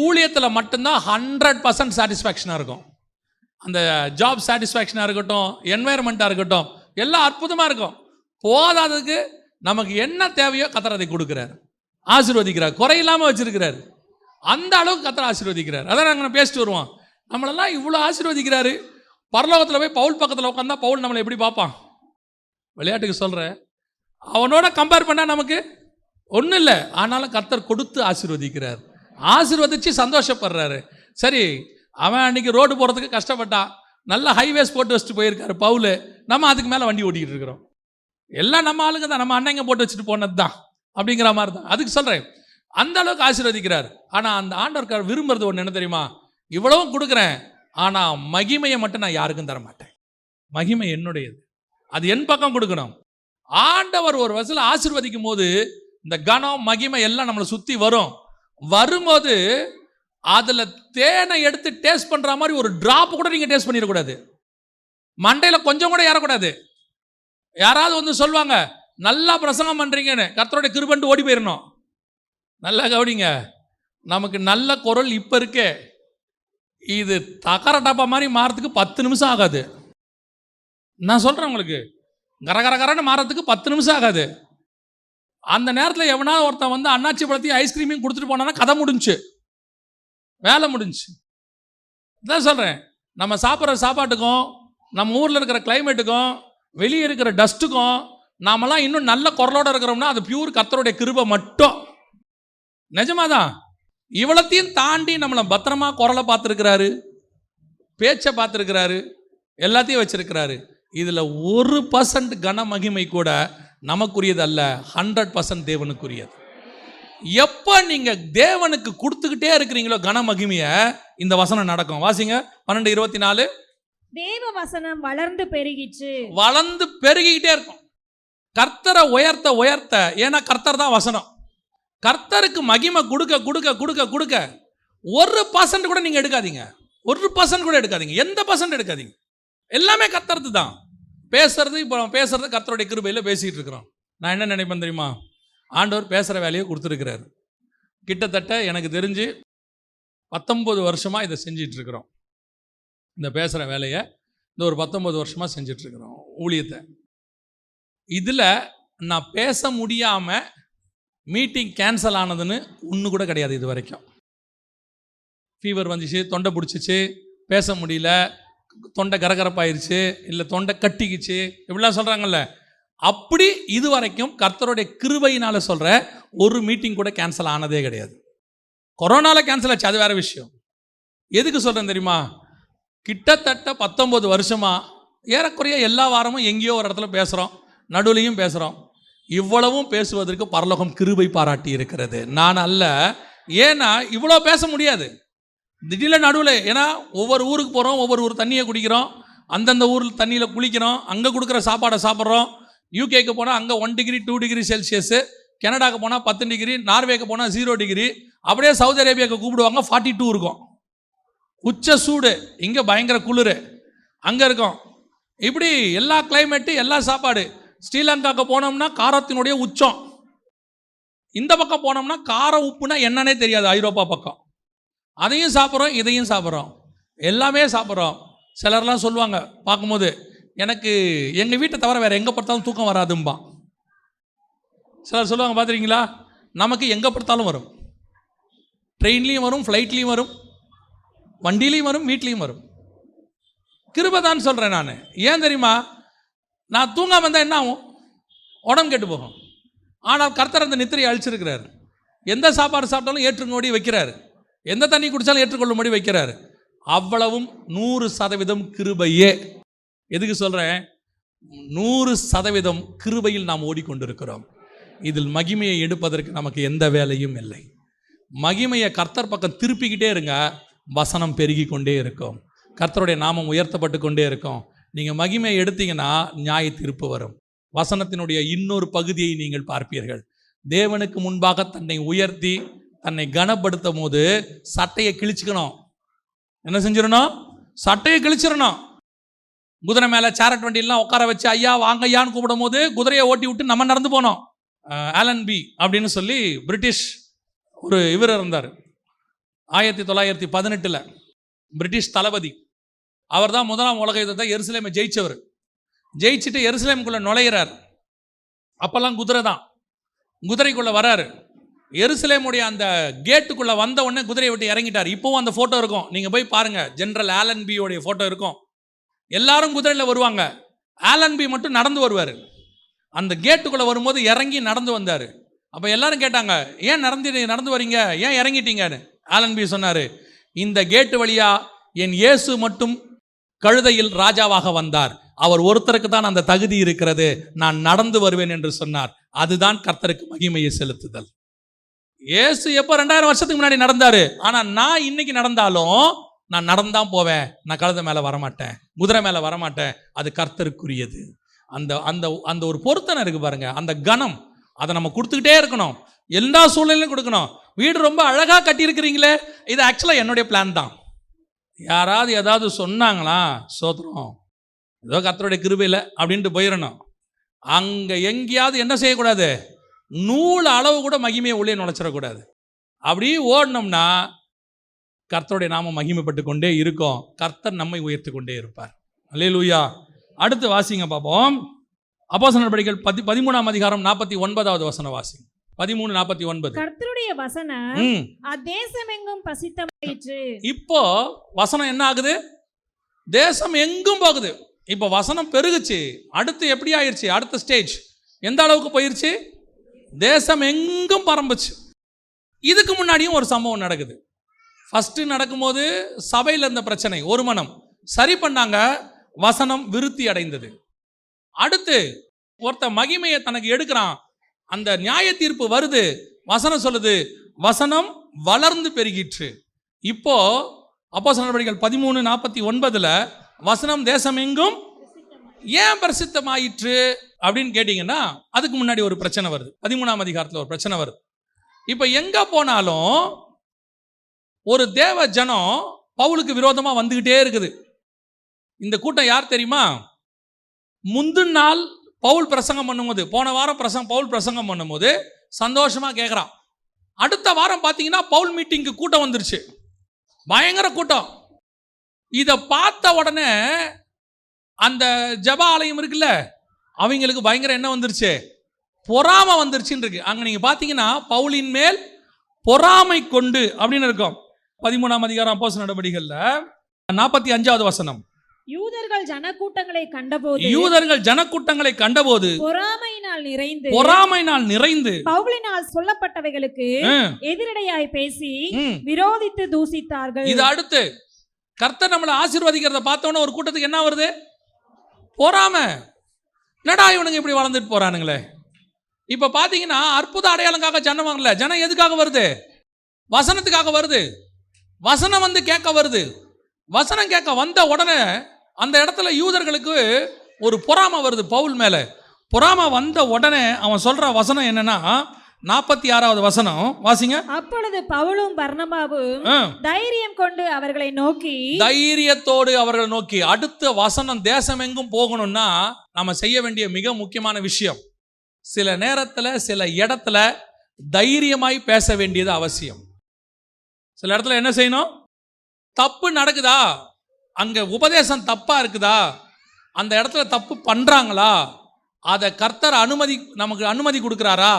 ஊழியத்தில் மட்டும்தான் 100% சாட்டிஸ்ஃபேக்ஷனாக இருக்கும். அந்த ஜாப் சாட்டிஸ்ஃபேக்ஷனாக இருக்கட்டும், என்வைரன்மெண்ட்டாக இருக்கட்டும், எல்லாம் அற்புதமாக இருக்கும். போதாததுக்கு நமக்கு என்ன தேவையோ கத்தர் அதை கொடுக்குறாரு, ஆசீர்வதிக்கிறார், குறையில்லாமல் வச்சிருக்கிறார். அந்த அளவுக்கு கத்தர் ஆசீர்வதிக்கிறார். அதான் நாங்கள் பேசிட்டு வருவோம், நம்மளெல்லாம் இவ்வளோ ஆசீர்வதிக்கிறாரு. பரலோகத்தில் போய் பவுல் பக்கத்தில் உட்காந்தா பவுல் நம்மளை எப்படி பார்ப்பான்? விளையாட்டுக்கு சொல்கிறேன், அவனோட கம்பேர் பண்ணால் நமக்கு ஒன்றும் இல்லை. ஆனாலும் கத்தர் கொடுத்து ஆசீர்வதிக்கிறார், ஆசீர்வதிச்சு சந்தோஷப்படுறாரு. சரி, அவன் அன்றைக்கி ரோடு போகிறதுக்கு கஷ்டப்பட்டான், நல்ல ஹைவேஸ் போட்டு வச்சுட்டு போயிருக்காரு பவுல். நம்ம அதுக்கு மேலே வண்டி ஓட்டிகிட்டு இருக்கிறோம், எல்லாம் நம்ம ஆளுங்க தான், நம்ம அண்ணங்க போட்டு வச்சுட்டு போனது தான் அப்படிங்கிற மாதிரி தான். அதுக்கு சொல்கிறேன், அந்த அளவுக்கு ஆசீர்வதிக்கிறார். ஆனால் அந்த ஆண்டவர்கார் விரும்புறது ஒன்று என்ன தெரியுமா? இவ்வளவும் கொடுக்குறேன், ஆனால் மகிமையை மட்டும் நான் யாருக்கும் தர மாட்டேன். மகிமை என்னுடையது, அது என் பக்கம் கொடுக்கணும். ஆண்டவர் ஒரு வசதியில் ஆசீர்வதிக்கும் போது இந்த கனம் மகிமை எல்லாம் நம்மளை சுற்றி வரும். வரும்போது அதில் தேனை எடுத்து டேஸ்ட் பண்ணுற மாதிரி ஒரு ட்ராப் கூட நீங்கள் டேஸ்ட் பண்ணிடக்கூடாது, மண்டையில் கொஞ்சம் கூட ஏறக்கூடாது. யாராவது வந்து சொல்லுவாங்க, நல்லா பிரசங்கம் பண்ணுறீங்கன்னு, கர்த்தரோட கிருபைன்னு ஓடி போயிடணும். நல்லா கவனிங்க, நமக்கு நல்ல குரல் இப்போ இருக்கே, இது தகர டப்பா மாதிரி மாறத்துக்கு 10 நிமிஷம் ஆகாது. நான் சொல்கிறேன் உங்களுக்கு, கரகரகரன்னு மாறத்துக்கு 10 நிமிஷம் ஆகாது. அந்த நேரத்தில் எவனா ஒருத்தன் வந்து அண்ணாச்சி பழத்தி ஐஸ்கிரீமையும் கொடுத்துட்டு போனான்னா கதை முடிஞ்சு, வேலை முடிஞ்சு. இதான் சொல்கிறேன், நம்ம சாப்பிட்ற சாப்பாட்டுக்கும் நம்ம ஊரில் இருக்கிற கிளைமேட்டுக்கும் வெளியே இருக்கிற டஸ்ட்டுக்கும் நாமெல்லாம் இன்னும் நல்ல குரலோடு இருக்கிறோம்னா அது பியூர் கர்த்தருடைய கிருபை மட்டும். நிஜமாதான். இவ்வளத்தையும் தாண்டி நம்மளை பத்திரமா குரலை பார்த்துருக்கிறாரு, பேச்சை பார்த்துருக்கிறாரு, எல்லாத்தையும் வச்சிருக்கிறாரு. இதில் 1% கன மகிமை கூட நமக்குரியது அல்ல, 100% தேவனுக்குரியது. எப்போ நீங்கள் தேவனுக்கு கொடுத்துக்கிட்டே இருக்கிறீங்களோ கன மகிமையை, இந்த வசனம் நடக்கும். வாசிங்க 12:24. தேவ வசனம் வளர்ந்து பெருகிட்டே இருக்கும். கர்த்தரை உயர்த்த உயர்த்த, ஏன்னா கர்த்தர் தான் வசனம். கர்த்தருக்கு மகிமை கொடுக்க கொடுக்க கொடுக்க கொடுக்க 1% கூட நீங்கள் எடுக்காதீங்க, 1% கூட எடுக்காதீங்க, எந்த பர்சன்ட் எடுக்காதீங்க, எல்லாமே கர்த்தரது தான். பேசுறது, இப்போ நம்ம பேசுறது கர்த்தருடைய கிருபையில் பேசிகிட்டு இருக்கிறோம். நான் என்ன நினைப்பேன் தெரியுமா? ஆண்டவர் பேசுகிற வேலையை கொடுத்துருக்கிறாரு. கிட்டத்தட்ட எனக்கு தெரிஞ்சு 19 வருஷமாக இதை செஞ்சிட்ருக்கிறோம். இந்த பேசுகிற வேலையை இந்த ஒரு 19 வருஷமாக செஞ்சிட்ருக்கிறோம் ஊழியத்தை. இதில் நான் பேச முடியாமல் மீட்டிங் கேன்சல் ஆனதுன்னு ஒன்று கூட கிடையாது இது வரைக்கும். ஃபீவர் வந்துச்சு, தொண்டை பிடிச்சிச்சு, பேச முடியல, தொண்டை கரகரப்பாயிருச்சு, இல்லை தொண்டை கட்டிக்குச்சு, இப்படிலாம் சொல்கிறாங்கல்ல, அப்படி இது வரைக்கும் கர்த்தருடைய கிருபையினால் சொல்கிற ஒரு மீட்டிங் கூட கேன்சல் ஆனதே கிடையாது. கொரோனாவில் கேன்சல் ஆச்சு, அது வேறு விஷயம். எதுக்கு சொல்கிறேன் தெரியுமா? கிட்டத்தட்ட 19 வருஷமாக ஏறக்குறைய எல்லா வாரமும் எங்கேயோ ஒரு இடத்துல பேசுகிறோம், நடுவுலையும் பேசுகிறோம். இவ்வளவும் பேசுவதற்கு பரலோகம் கிருபை பாராட்டி இருக்கிறது, நான் அல்ல. ஏன்னா இவ்வளோ பேச முடியாது திடீரில் நடுவில். ஏன்னா ஒவ்வொரு ஊருக்கு போகிறோம், ஒவ்வொரு ஊர் தண்ணியை குடிக்கிறோம், அந்தந்த ஊரில் தண்ணியில் குளிக்கிறோம், அங்கே கொடுக்குற சாப்பாடை சாப்பிட்றோம். யூகேக்கு போனால் அங்கே 1 டிகிரி 2 டிகிரி செல்சியஸு, கனடாக்கு போனால் 10 டிகிரி, நார்வேக்கு போனால் 0 டிகிரி, அப்படியே சவுதி அரேபியாவுக்கு கூப்பிடுவாங்க 42 இருக்கும். உச்ச சூடு, இங்கே பயங்கர குளிர் அங்கே இருக்கும். இப்படி எல்லா கிளைமேட்டு, எல்லா சாப்பாடு. ஸ்ரீலங்காவுக்கு போனோம்னா காரத்தினுடைய உச்சம், இந்த பக்கம் போனோம்னா கார உப்புனா என்னன்னே தெரியாது ஐரோப்பா பக்கம். அதையும் சாப்பிட்றோம், இதையும் சாப்பிட்றோம், எல்லாமே சாப்பிட்றோம். சிலர்லாம் சொல்லுவாங்க பார்க்கும்போது, எனக்கு எங்கள் வீட்டை தவிர வேறு எங்கே படுத்தாலும் தூக்கம் வராதும்பான். சிலர் சொல்லுவாங்க பார்த்துருக்கீங்களா, நமக்கு எங்கே படுத்தாலும் வரும், ட்ரெயின்லேயும் வரும், ஃப்ளைட்லேயும் வரும், வண்டியிலையும் வரும், வீட்லேயும் வரும். கிருபைதான் சொல்கிறேன் நான். ஏன் தெரியுமா? நான் தூங்காமல் இருந்தால் என்ன ஆகும்? உடம்பு கெட்டு போகும். ஆனால் கர்த்தர் அந்த நித்திரையை அழிச்சிருக்கிறார். எந்த சாப்பாடு சாப்பிட்டாலும் ஏற்றுக்கொள்ளபடி வைக்கிறாரு, எந்த தண்ணி குடித்தாலும் ஏற்றுக்கொள்ளும்படி வைக்கிறாரு. அவ்வளவும் 100% கிருபையே. எதுக்கு சொல்கிறேன்? 100% கிருபையில் நாம் ஓடிக்கொண்டிருக்கிறோம். இதில் மகிமையை எடுப்பதற்கு நமக்கு எந்த வேலையும் இல்லை. மகிமையை கர்த்தர் பக்கம் திருப்பிக்கிட்டே இருங்க, வசனம் பெருகி கொண்டே இருக்கும், கர்த்தருடைய நாமம் உயர்த்தப்பட்டு கொண்டே இருக்கும். நீங்கள் மகிமையை எடுத்தீங்கன்னா நியாய தீர்ப்பு வரும், வசனத்தினுடைய இன்னொரு பகுதியை நீங்கள் பார்ப்பீர்கள். தேவனுக்கு முன்பாக தன்னை உயர்த்தி தன்னை கனப்படுத்தும் போது சட்டையை கிழிச்சுக்கணும், என்ன செஞ்சிடணும்? சட்டையை கிழிச்சிடணும். குதிரை மேலே சேரட் வண்டியெல்லாம் உட்கார வச்சு ஐயா வாங்க ஐயான்னு கூப்பிடும் போது குதிரையை ஓட்டி விட்டு நம்ம நடந்து போனோம். ஆலன் பி அப்படின்னு சொல்லி பிரிட்டிஷ் ஒரு இவர் இருந்தார். 1918 பிரிட்டிஷ் தளபதி. அவர் தான் முதலாம் உலக யுத்தத்தை எருசலேமை ஜெயிச்சவர். ஜெயிச்சுட்டு எருசலேமுக்குள்ளே நுழையிறார். அப்போல்லாம் குதிரை தான். குதிரைக்குள்ளே வராரு. எருசலேமுடைய அந்த கேட்டுக்குள்ளே வந்த உடனே குதிரையை விட்டு இறங்கிட்டார். இப்போவும் அந்த ஃபோட்டோ இருக்கும், நீங்கள் போய் பாருங்கள். ஜென்ரல் ஆலன் பியோடைய ஃபோட்டோ இருக்கும். எல்லாரும் குதிரையில் வருவாங்க, ஆலன் பி மட்டும் நடந்து வருவார். அந்த கேட்டுக்குள்ளே வரும்போது இறங்கி நடந்து வந்தார். அப்போ எல்லாரும் கேட்டாங்க, ஏன் நடந்து வரீங்க, ஏன் இறங்கிட்டீங்கன்னு. ஆலன் பி சொன்னார், இந்த கேட்டு வழியாக என் இயேசு மட்டும் கழுதையில் ராஜாவாக வந்தார். அவர் ஒருத்தருக்கு தான் அந்த தகுதி இருக்கிறது. நான் நடந்து வருவேன் என்று சொன்னார். அதுதான் கர்த்தருக்கு மகிமையை செலுத்துதல். இயேசு எப்போ 2000 வருஷத்துக்கு முன்னாடி நடந்தார். ஆனால் நான் இன்னைக்கு நடந்தாலும் நான் நடந்தான் போவேன். நான் கழுதை மேலே வரமாட்டேன், குதிரை மேலே வரமாட்டேன். அது கர்த்தருக்குரியது. அந்த அந்த அந்த ஒரு பொருத்தனை இருக்குது பாருங்கள். அந்த கணம் அதை நம்ம கொடுத்துக்கிட்டே இருக்கணும். எல்லா சூழ்நிலையும் கொடுக்கணும். வீடு ரொம்ப அழகாக கட்டியிருக்கிறீங்களே, இது ஆக்சுவலாக என்னுடைய பிளான் தான். யாராவது ஏதாவது சொன்னாங்களா, சோத்திரம் ஏதோ கர்த்தருடைய கிருபையில் அப்படின்ட்டு போயிடணும். அங்கே எங்கேயாவது என்ன செய்யக்கூடாது, நூல் அளவு கூட மகிமையை உள்ளே நுழைச்சிடக்கூடாது. அப்படி ஓடணும்னா கர்த்தருடைய நாமம் மகிமைப்பட்டு கொண்டே இருக்கும். கர்த்தர் நம்மை உயர்த்தி கொண்டே இருப்பார். அல்லேலூயா. அடுத்து வாசிங்க பார்ப்போம். அப்போஸ்தலர் நடபடிகள் 13:49 வாசிங்க. 13:49. கர்த்தருடைய வசனம் தேசம் எங்கும் பிரசித்தமாயிற்று. இப்போ வசனம் என்ன ஆகுது? தேசம் எங்கும் போகுது. இப்போ வசனம் பெருகுச்சு. அடுத்து எப்படி ஆயிடுச்சு? அடுத்த ஸ்டேஜ் எந்த அளவுக்கு போயிருச்சு? தேசம் எங்கும் பரம்புச்சு. இதுக்கு முன்னாடியும் ஒரு சம்பவம் நடக்குது. ஃபஸ்ட்டு நடக்கும்போது சபையில் இருந்த பிரச்சனை ஒரு மனம் சரி பண்ணாங்க. வசனம் விருத்தி அடைந்தது. அடுத்து ஒருத்த மகிமையை தனக்கு எடுக்கிறான். அந்த நியாய தீர்ப்பு வருது. வசனம் சொல்லுது, வசனம் வளர்ந்து பெருகிற்று. இப்போ அப்போஸ்தலர் நடபடிகள் 13:49 வசனம் தேசம் எங்கும் ஏன் பிரசித்தமாயிற்று அப்படின்னு கேட்டிங்கன்னா, அதுக்கு முன்னாடி ஒரு பிரச்சனை வருது. 13:1 ஒரு பிரச்சனை வருது. இப்போ எங்கே போனாலும் ஒரு தேவ ஜனம் பவுலுக்கு விரோதமாக வந்துக்கிட்டே இருக்குது. இந்த கூட்டம் யார் தெரியுமா? முந்தின நாள் பவுல் பிரசங்கம் பண்ணும்போது, போன வாரம் பவுல் பிரசங்கம் பண்ணும்போது சந்தோஷமாக கேட்குறான். அடுத்த வாரம் பார்த்தீங்கன்னா பவுல் மீட்டிங்க்கு கூட்டம் வந்துருச்சு, பயங்கர கூட்டம். இதை பார்த்த உடனே அந்த ஜப ஆலயம் இருக்குல்ல, அவங்களுக்கு பயங்கர என்ன வந்துருச்சு? பொறாமை வந்துருச்சுன்னு இருக்கு. அங்கே நீங்கள் பார்த்தீங்கன்னா பவுலின் மேல் பொறாமை கொண்டு அப்படின்னு இருக்கும். 13:1 அப்போஸ்தலர் நடபடிகளில் 45 யூதர்கள் ஜனக்கூட்டங்களை கண்டபோது பொறாமையினால் நிறைந்து பவுலினால் சொல்லப்பட்டவைகளுக்கு எதிரடையாய் பேசி விரோதித்து தூசித்தார்கள். இது அடுத்து கர்த்தர் நம்மளை ஆசீர்வதிக்கிறத பார்த்தோன்னு ஒரு கூட்டத்துக்கு என்ன வருது? பொறாமை. என்னடா இவனுங்க இப்படி வளர்ந்துட்டு போறானுங்களே. இப்போ பார்த்தீங்கன்னா அற்புத அடையாளங்காக ஜனம் வாங்கல. ஜனம் எதுக்காக வருது? வசனத்துக்காக வருது. வசனம் வந்து கேட்க வருது. வசனம் கேட்க வந்த உடனே அந்த இடத்துல யூதர்களுக்கு ஒரு பொறாமை வருது. பவுல் மேலே பொறாமை வந்த உடனே அவன் சொல்கிற வசனம் என்னன்னா, 46வது வசனம் வாசிங்க. அப்பொழுது பவுலும் பர்னபாவும் தைரியம் கொண்டு அவர்களை நோக்கி, தைரியத்தோடு அவர்களை நோக்கி. அடுத்த வசனம் தேசம் எங்கும் போகணும்னா நம்ம செய்ய வேண்டிய மிக முக்கியமான விஷயம், சில நேரத்தில் சில இடத்துல தைரியமாய் பேச வேண்டியது அவசியம். சில இடத்துல என்ன செய்யணும்? தப்பு நடக்குதா, அங்கே உபதேசம் தப்பாக இருக்குதா, அந்த இடத்துல தப்பு பண்ணுறாங்களா, அதை கர்த்தர் நமக்கு அனுமதி கொடுக்குறாரா,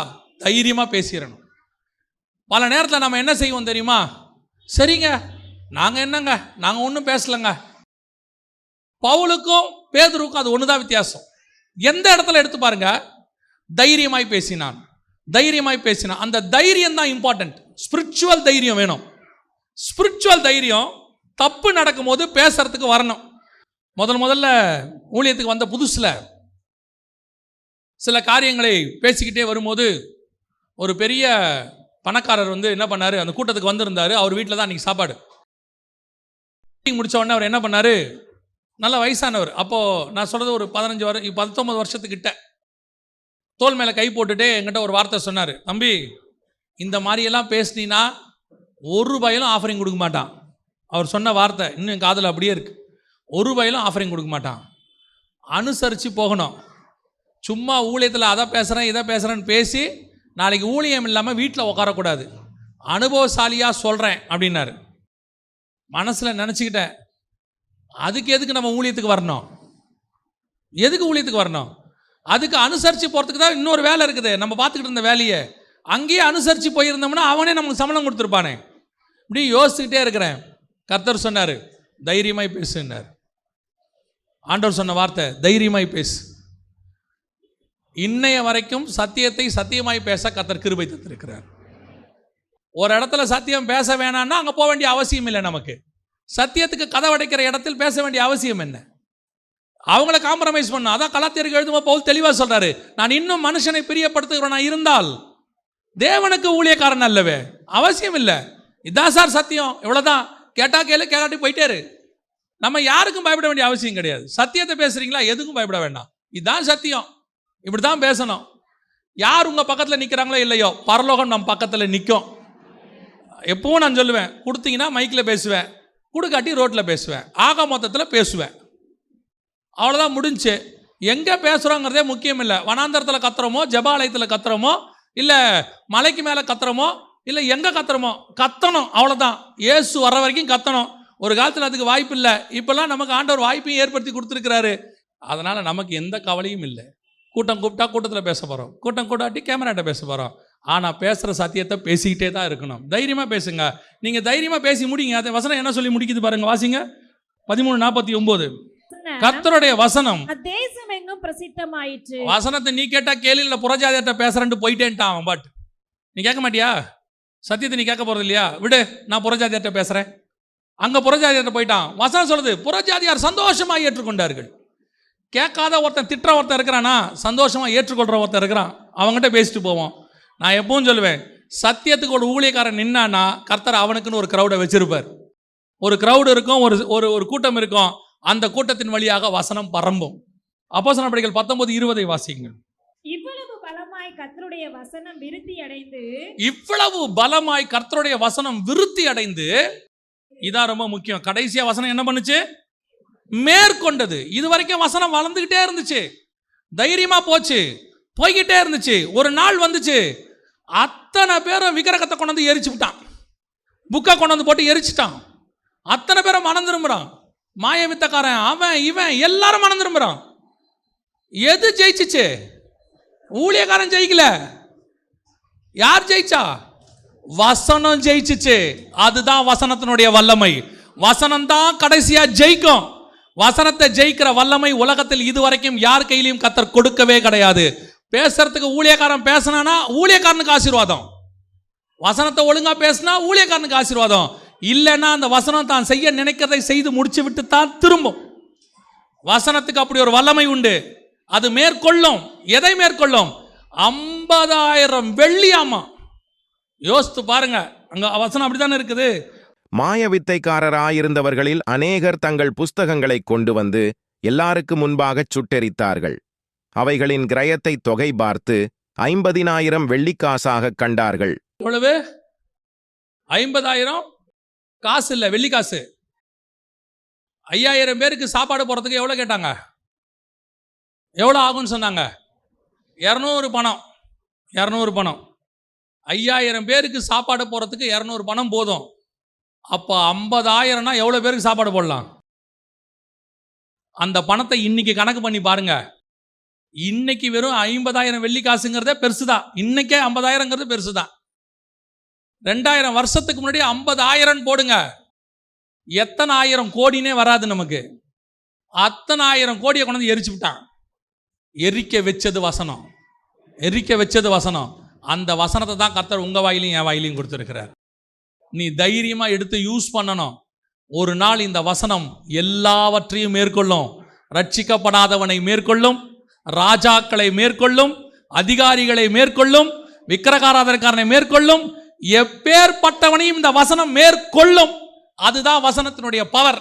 தைரியமாக பேசிடணும். பல நேரத்தில் நம்ம என்ன செய்வோம் தெரியுமா? சரிங்க, நாங்கள் என்னங்க, நாங்கள் ஒன்றும் பேசலைங்க. பவுலுக்கும் பேதுருக்கும் அது ஒன்று தான் வித்தியாசம். எந்த இடத்துல எடுத்து பாருங்க, தைரியமாய் பேசினான். அந்த தைரியம் தான் இம்பார்ட்டன்ட். ஸ்பிரிச்சுவல் தைரியம் வேணும். ஸ்பிரிச்சுவல் தைரியம் தப்பு நடக்கும்போது பேசுறதுக்கு வரணும். முதல்ல ஊழியத்துக்கு வந்த புதுசில் சில காரியங்களை பேசிக்கிட்டே வரும்போது ஒரு பெரிய பணக்காரர் வந்து என்ன பண்ணார், அந்த கூட்டத்துக்கு வந்திருந்தார். அவர் வீட்டில் தான் அன்றைக்கி சாப்பாடு. முடித்த உடனே அவர் என்ன பண்ணார், நல்ல வயசானவர், அப்போது நான் சொல்கிறது ஒரு 19 வருஷத்துக்கிட்ட, தோல் மேலே கை போட்டுட்டு என்கிட்ட ஒரு வார்த்தை சொன்னார். தம்பி, இந்த மாதிரியெல்லாம் பேசினீன்னா ஒரு ரூபாயிலும் ஆஃபரிங் கொடுக்க மாட்டான், அவர் சொன்ன வார்த்தை இன்னும் என் காதில் அப்படியே இருக்குது. ஒரு ரூபாயிலும் ஆஃபரிங் கொடுக்க மாட்டான், அனுசரித்து போகணும். சும்மா ஊழியத்தில் அதை பேசுகிறேன் இதை பேசுகிறேன்னு பேசி நாளைக்கு ஊழியம் இல்லாமல் வீட்டில் உட்காரக்கூடாது. அனுபவசாலியாக சொல்கிறேன் அப்படின்னாரு. மனசில் நினச்சிக்கிட்டேன், அதுக்கு எதுக்கு நம்ம ஊழியத்துக்கு வரணும், எதுக்கு ஊழியத்துக்கு வரணும்? அதுக்கு அனுசரித்து போகிறதுக்கு தான் இன்னொரு வேலை இருக்குது. நம்ம பார்த்துக்கிட்டு இருந்த வேலையை அங்கேயே அனுசரித்து போயிருந்தோம்னா அவனே நமக்கு சம்பளம் கொடுத்துருப்பானே. இப்படி யோசிச்சுக்கிட்டே இருக்கிறேன். கர்த்தர் சொன்னார், தைரியமாய் பேசுனார். ஆண்டவர் சொன்ன வார்த்தை, தைரியமாய் பேசு. இன்னைய வரைக்கும் சத்தியத்தை சத்தியமாய் பேச கர்த்தர் கிருபை தந்திருக்கிறார். ஒரு இடத்துல சத்தியம் பேச வேணான்னா அங்கே போக வேண்டிய அவசியம் இல்லை. நமக்கு சத்தியத்துக்கு கதவடைக்கிற இடத்தில் பேச வேண்டிய அவசியம் என்ன? அவங்கள காம்ப்ரமைஸ் பண்ண. அதான் கலாத்தியர்கள் எழுதும்போது பவுல் தெளிவாக சொல்கிறாரு, நான் இன்னும் மனுஷனை பிரியப்படுத்துகிறவனாக இருந்தால் தேவனுக்கு ஊழியக்காரன் அல்லவே. அவசியம் இல்லை. இதுதான் சார் சத்தியம், இவ்வளோதான், கேட்டா கேளு கேட்டாட்டி போயிட்டேரு. நம்ம யாருக்கும் பயப்பட வேண்டிய அவசியம் கிடையாது. சத்தியத்தை பேசுகிறீங்களா, எதுக்கும் பயப்பட வேண்டாம். இதுதான் சத்தியம், இப்படி தான் பேசணும். யார் உங்கள் பக்கத்தில் நிற்கிறாங்களோ இல்லையோ, பரலோகம் நம்ம பக்கத்தில் நிற்கும். எப்பவும் நான் சொல்லுவேன், கொடுத்தீங்கன்னா மைக்கில் பேசுவேன், கொடுக்காட்டி ரோட்டில் பேசுவேன், ஆக மொத்தத்தில் பேசுவேன். அவ்வளோதான், முடிஞ்சு. எங்கே பேசுகிறோங்கிறதே முக்கியம் இல்லை. வனாந்தரத்தில் கத்துறோமோ, ஜபாலயத்தில் கத்துறோமோ, இல்லை மலைக்கு மேலே கத்துறோமோ, இல்லை எங்கே கத்துறோமோ, கத்தணும், அவ்வளோதான். இயேசு வர்ற வரைக்கும் கத்தணும். ஒரு காலத்தில் அதுக்கு வாய்ப்பு இல்லை, இப்போல்லாம் நமக்கு ஆண்டவர் வாய்ப்பையும் ஏற்படுத்தி கொடுத்துருக்கிறாரு. அதனால் நமக்கு எந்த கவலையும் இல்லை. கூட்டம் கூப்பிட்டா கூட்டத்தில் பேச போகிறோம், கூட்டம் கூட்டாட்டி கேமராட்ட பேச போகிறோம். ஆனால் பேசுகிற சத்தியத்தை பேசிக்கிட்டே தான் இருக்கணும். தைரியமாக பேசுங்க. நீங்கள் தைரியமாக பேசி முடிங்க. அது வசனம் என்ன சொல்லி முடிக்குது பாருங்க, வாசிங்க. 13:49. கர்த்தருடைய வசனம் தேசம் எங்கும் பிரசித்தமாயிற்று. வசனத்தை நீ கேட்டா கேள்வியில் புறஜாதியிட்ட பேசுறேன்னு போயிட்டேன்ட்டான் அவன். பட் நீ கேட்க மாட்டியா? சத்தியத்தை நீ கேட்க போறது இல்லையா? விடு, நான் புறஜாதியிட்ட பேசுறேன். அங்க புறஜாதியிட்ட போயிட்டான். வசனம் சொல்றது, புறஜாதியார் சந்தோஷமா ஏற்றுக்கொண்டார்கள். கேட்காத ஒருத்தன், திட்டுற ஒருத்தன் இருக்கிறானா, சந்தோஷமா ஏற்றுக்கொள்ற ஒருத்தன் இருக்கிறான், அவங்ககிட்ட பேசிட்டு போவோம். நான் எப்பவும் சொல்லுவேன், சத்தியத்துக்கு ஒரு ஊழியக்காரன் நின்னானா கர்த்தர் அவனுக்குன்னு ஒரு கிரௌடை வச்சிருப்பார். ஒரு கிரௌடு இருக்கும், ஒரு கூட்டம் இருக்கும். அந்த கூட்டத்தின் வழியாக வசனம் பரம்பும். அப்போஸ்தலர் நடபடிகள் 19:20 வாசிங்க. இவ்வளவு பலமாய் கர்த்தருடைய வசனம் விருத்தி அடைந்து, இவ்வளவு பலமாய் கர்த்தருடைய வசனம் விருத்தி அடைந்து, இதான் ரொம்ப முக்கியம். கடைசியா வசனம் என்ன பண்ணுச்சு? மேற்கொண்டது. இது வரைக்கும் வசனம் வளர்ந்துகிட்டே இருந்துச்சு, தைரியமா போச்சு, போய்கிட்டே இருந்துச்சு. ஒரு நாள் வந்துச்சு, அத்தனை பேரும் விக்கிரகத்தை கொண்டு வந்து எரிச்சு விட்டான், புக்கை கொண்டு வந்து போட்டு எரிச்சுட்டான். அத்தனை பேரும் மனம் திரும்புறான். மாய வித்தக்காரன், அவன் இவன், எல்லாரும் மனம் திரும்புறான். எது ஜெயிச்சிச்சு? ஊழியக்காரன் ஜெயிக்கல. யார் ஜெயிச்சா? வசனம் ஜெயிச்சிச்சு. அதுதான் வசனத்தினுடைய வல்லமை. வசனம் தான் கடைசியா ஜெயிக்கும். வசனத்தை ஜெயிக்கிற வல்லமை உலகத்தில் இதுவரைக்கும் யார் கையிலையும் கர்த்தர் கொடுக்கவே கிடையாது. பேசுறதுக்கு ஊழியக்காரன் பேசினா ஊழியக்காரனுக்கு ஆசீர்வாதம். வசனத்தை ஒழுங்கா பேசினா ஊழியக்காரனுக்கு ஆசீர்வாதம். இல்லைன்னா அந்த வசனம் தான் செய்ய நினைக்கிறதை செய்து முடிச்சு விட்டு தான் திரும்பும். வசனத்துக்கு அப்படி ஒரு வல்லமை உண்டு. அது மேற்கொள்ளும். எதை மேற்கொள்ளும்? 50,000 வெள்ளியாமா. யோசித்து பாருங்க, அங்க வசனம் அப்படித்தானே இருக்குது. மாய வித்தைக்காரராயிருந்தவர்களில் அநேகர் தங்கள் புஸ்தகங்களை கொண்டு வந்து எல்லாருக்கு முன்பாக சுட்டெரித்தார்கள். அவைகளின் கிரயத்தை தொகை பார்த்து 50,000 வெள்ளிக்காசாக கண்டார்கள். 50,000 காசு இல்லை, வெள்ளிக்காசு. 5,000 பேருக்கு சாப்பாடு போகிறதுக்கு எவ்வளோ கேட்டாங்க? எவ்வளோ ஆகும்னு சொன்னாங்க? 200 பணம். 200 பணம். 5,000 பேருக்கு சாப்பாடு போகிறதுக்கு 200 பணம் போதும். அப்போ 50,000னா எவ்வளோ பேருக்கு சாப்பாடு போடலாம்? அந்த பணத்தை இன்னைக்கு கணக்கு பண்ணி பாருங்க. இன்னைக்கு வெறும் 50,000 வெள்ளிக்காசுங்கிறதே பெருசு தான். இன்னைக்கே 50,000ங்கிறது பெருசு தான். 2000 வருஷத்துக்கு முன்னாடி 50,000 போடுங்க, எத்தனை ஆயிரம் கோடினே வராது நமக்கு. அத்தனை ஆயிரம் கோடியை கொண்டு வந்து எரிச்சு விட்டான். எரிக்க வச்சது வசனம், எரிக்க வச்சது வசனம். அந்த வசனத்தை தான் கர்த்தர் உங்கள் வாயிலையும் என் வாயிலையும் கொடுத்துருக்கிறார். நீ தைரியமாக எடுத்து யூஸ் பண்ணணும். ஒரு நாள் இந்த வசனம் எல்லாவற்றையும் மேற்கொள்ளும். ரட்சிக்கப்படாதவனை மேற்கொள்ளும், ராஜாக்களை மேற்கொள்ளும், அதிகாரிகளை மேற்கொள்ளும், விக்கிரகாராதனக்காரனை மேற்கொள்ளும், எப்பேற்பட்டவனையும் இந்த வசனம் மேற்கொள்ளும். அதுதான் வசனத்தினுடைய பவர்.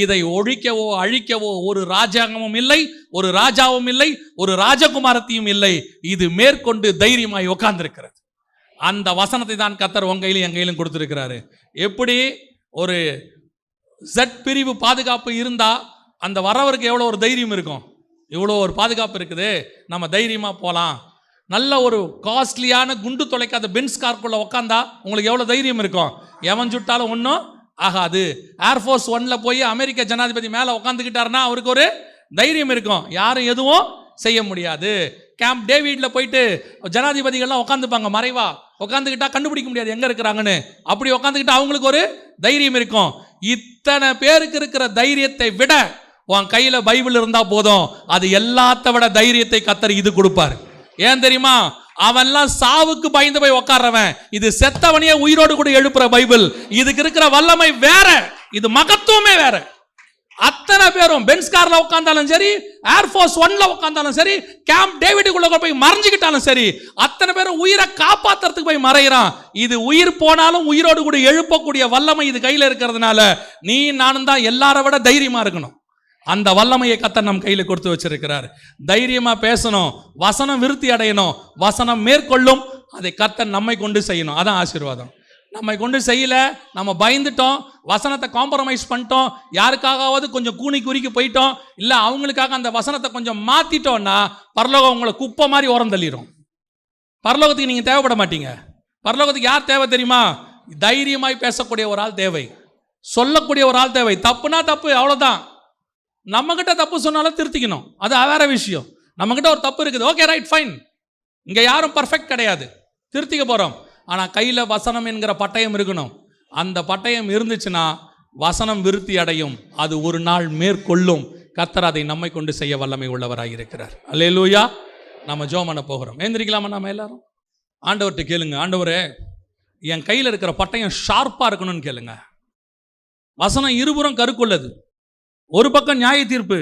இதை ஒழிக்கவோ அழிக்கவோ ஒரு ராஜாங்கமும் இல்லை, ஒரு ராஜாவும் இல்லை, ஒரு ராஜகுமாரத்தையும் இல்லை. இது மேற்கொண்டு தைரியமாய் உட்கார்ந்திருக்கிறது. அந்த வசனத்தை தான் கர்த்தர் உங்க கையிலும் என் கையிலும் கொடுத்திருக்கிறாரு. எப்படி ஒரு ஜட் பிரிவு பாதுகாப்பு இருந்தால் அந்த வரவருக்கு எவ்வளோ ஒரு தைரியம் இருக்கும், இவ்வளோ ஒரு பாதுகாப்பு இருக்குது நம்ம தைரியமாக போகலாம். நல்ல ஒரு காஸ்ட்லியான குண்டு தொலைக்காத பென்ஸ் கார்க்குள்ளே உக்காந்தா உங்களுக்கு எவ்வளோ தைரியம் இருக்கும், எவன் சுட்டாலும் ஒன்றும் ஆகாது. ஏர்ஃபோர்ஸ் ஒன்ல போய் அமெரிக்க ஜனாதிபதி மேலே உக்காந்துக்கிட்டாருன்னா அவருக்கு ஒரு தைரியம் இருக்கும், யாரும் எதுவும் செய்ய முடியாது. கேம்ப் டேவிடில் போயிட்டு ஜனாதிபதிகள்லாம் உட்காந்துப்பாங்க, மறைவா உட்காந்துக்கிட்டா கண்டுபிடிக்க முடியாது எங்கே இருக்கிறாங்கன்னு. அப்படி உட்காந்துக்கிட்டா அவங்களுக்கு ஒரு தைரியம் இருக்கும். இத்தனை பேருக்கு இருக்கிற தைரியத்தை விட உன் கையில் பைபிள் இருந்தால் போதும், அது எல்லாத்த விட தைரியத்தை கத்தர் இது கொடுப்பார். ஏன் தெரியுமா, அவன்லாம் சாவுக்கு பயந்து போய் உக்காடுறவன், இது செத்தவனையே உயிரோடு கூட எழுப்புற பைபிள். இதுக்கு இருக்கிற வல்லமை வேற, இது மகத்துவமே வேற. அத்தனை பேரும் பென்ஸ் கார்ல உட்கார்ந்தாலும் சரி, ஏர்ஃபோர்ஸ் ஒன்ல உட்கார்ந்தாலும் சரி, கேம்ப் டேவிடுக்குள்ள போய் மறைஞ்சிக்கிட்டாலும் சரி, அத்தனை பேரும் உயிரை காப்பாத்துறதுக்கு போய் மறைகிறான். இது உயிர் போனாலும் உயிரோடு கூட எழுப்பக்கூடிய வல்லமை இது கையில இருக்கிறதுனால நீ நானும் தான் எல்லார விட தைரியமா இருக்கணும். அந்த வல்லமையை கத்த நம் கையில் கொடுத்து வச்சிருக்கிறார். தைரியமா பேசணும், வசனம் விருத்தி அடையணும், வசனம் மேற்கொள்ளும், அதை கத்த நம்மை கொண்டு செய்யணும். அதான் ஆசீர்வாதம். நம்மை கொண்டு செய்யல, நம்ம பயந்துட்டோம், வசனத்தை காம்ப்ரமைஸ் பண்ணிட்டோம், யாருக்காகவாவது கொஞ்சம் கூணி குறிக்கி போயிட்டோம், இல்லை அவங்களுக்காக அந்த வசனத்தை கொஞ்சம் மாற்றிட்டோம்னா பரலோகம் உங்களை குப்பை மாதிரி உரம் தள்ளிடும். பரலோகத்துக்கு நீங்கள் தேவைப்பட மாட்டீங்க. பரலோகத்துக்கு யார் தேவை தெரியுமா? தைரியமாய் பேசக்கூடிய ஒரு ஆள் தேவை, சொல்லக்கூடிய ஒரு ஆள் தேவை. தப்புனா தப்பு, அவ்வளோதான். நம்மகிட்ட தப்பு சொன்னாலும் திருத்திக்கணும், அது வேற விஷயம். நம்மகிட்ட ஒரு தப்பு இருக்குது, ஓகே ரைட் ஃபைன், இங்கே யாரும் பர்ஃபெக்ட் கிடையாது, திருத்திக்க போகிறோம். ஆனால் கையில் வசனம் என்கிற பட்டயம் இருக்கணும். அந்த பட்டயம் இருந்துச்சுன்னா வசனம் விருத்தி அடையும், அது ஒரு நாள் மேற்கொள்ளும். கர்த்தர் அதை நம்மை கொண்டு செய்ய வல்லமை உள்ளவராக இருக்கிறார். அல்லேலூயா. நம்ம ஜோமனை போகிறோம், எழுந்திரிக்கலாமா? நம்ம எல்லாரும் ஆண்டவர்கிட்ட கேளுங்க, ஆண்டவரே என் கையில் இருக்கிற பட்டயம் ஷார்ப்பாக இருக்கணும்னு கேளுங்க. வசனம் இருபுறம் கருக்குள்ளது, ஒரு பக்கம் நியாய தீர்ப்பு,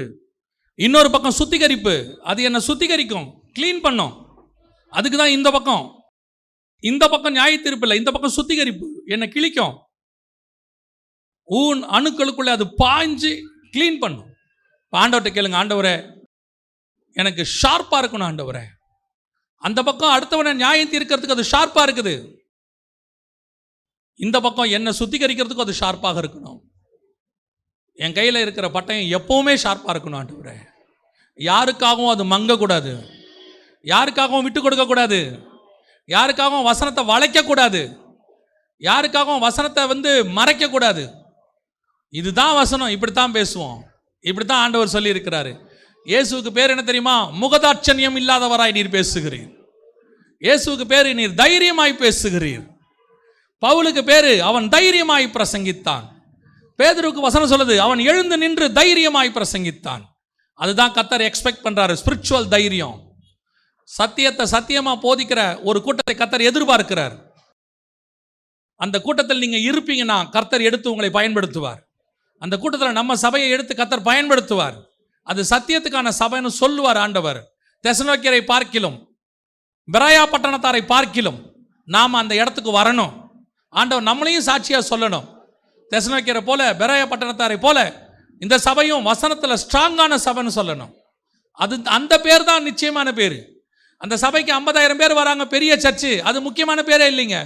இன்னொரு பக்கம் சுத்திகரிப்பு. அது என்னை சுத்திகரிக்கும், கிளீன் பண்ணும். அதுக்கு தான் இந்த பக்கம், இந்த பக்கம் நியாய தீர்ப்பு இல்லை, இந்த பக்கம் சுத்திகரிப்பு என்னை கிழிக்கும். ஊன் அணுக்களுக்குள்ளே அது பாய்ஞ்சு கிளீன் பண்ணும். ஆண்டவர்கிட்ட கேளுங்க, ஆண்டவரே எனக்கு ஷார்ப்பாக இருக்கணும். ஆண்டவரே அந்த பக்கம் அடுத்தவனை நியாயம் தீர்க்கிறதுக்கு அது ஷார்ப்பாக இருக்குது, இந்த பக்கம் என்னை சுத்திகரிக்கிறதுக்கும் அது ஷார்ப்பாக இருக்கணும். என் கையில் இருக்கிற பட்டயம் எப்போவுமே ஷார்ப்பாக இருக்கணும் ஆண்டவரே. யாருக்காகவும் அது மங்கக்கூடாது, யாருக்காகவும் விட்டு கொடுக்கக்கூடாது, யாருக்காகவும் வசனத்தை வளைக்கக்கூடாது, யாருக்காகவும் வசனத்தை மறைக்கக்கூடாது. இதுதான் வசனம், இப்படித்தான் பேசுவோம், இப்படித்தான் ஆண்டவர் சொல்லி இருக்கிறாரு. இயேசுவுக்கு பேர் என்ன தெரியுமா? முகதாட்சண்யம் இல்லாதவராய் நீர் பேசுகிறீர். இயேசுவுக்கு பேர் நீர் தைரியமாய் பேசுகிறீர். பவுலுக்கு பேர் அவன் தைரியமாய் பிரசங்கித்தான். பேதுருக்கு வசனம் சொல்லுது, அவன் எழுந்து நின்று தைரியமாய் பிரசங்கித்தான். அதுதான் கத்தர் எக்ஸ்பெக்ட் பண்றாரு, ஸ்பிரிச்சுவல் தைரியம். சத்தியத்தை சத்தியமா போதிக்கிற ஒரு கூட்டத்தை கர்த்தர் எதிர்பார்க்கிறார். அந்த கூட்டத்தில் நீங்க இருப்பீங்கன்னா கர்த்தர் எடுத்து உங்களை பயன்படுத்துவார். அந்த கூட்டத்தில் நம்ம சபையை எடுத்து கர்த்தர் பயன்படுத்துவார். அது சத்தியத்துக்கான சபைன்னு சொல்லுவார் ஆண்டவர். தெசலோனிக்கேயரை பார்க்கிலும் பிராயா பட்டணத்தாரை பார்க்கிலும் நாம் அந்த இடத்துக்கு வரணும். ஆண்டவர் நம்மளையும் சாட்சியா சொல்லணும். தெசலோனிக்கேயரை போல, பிராயா பட்டணத்தாரை போல இந்த சபையும் வசனத்தில் ஸ்ட்ராங்கான சபைன்னு சொல்லணும். அது அந்த பேர் தான் நிச்சயமான பேர். அந்த சபைக்கு 50,000 பேர் வராங்க, பெரிய சர்ச்சு, அது முக்கியமான பேரே இல்லைங்க.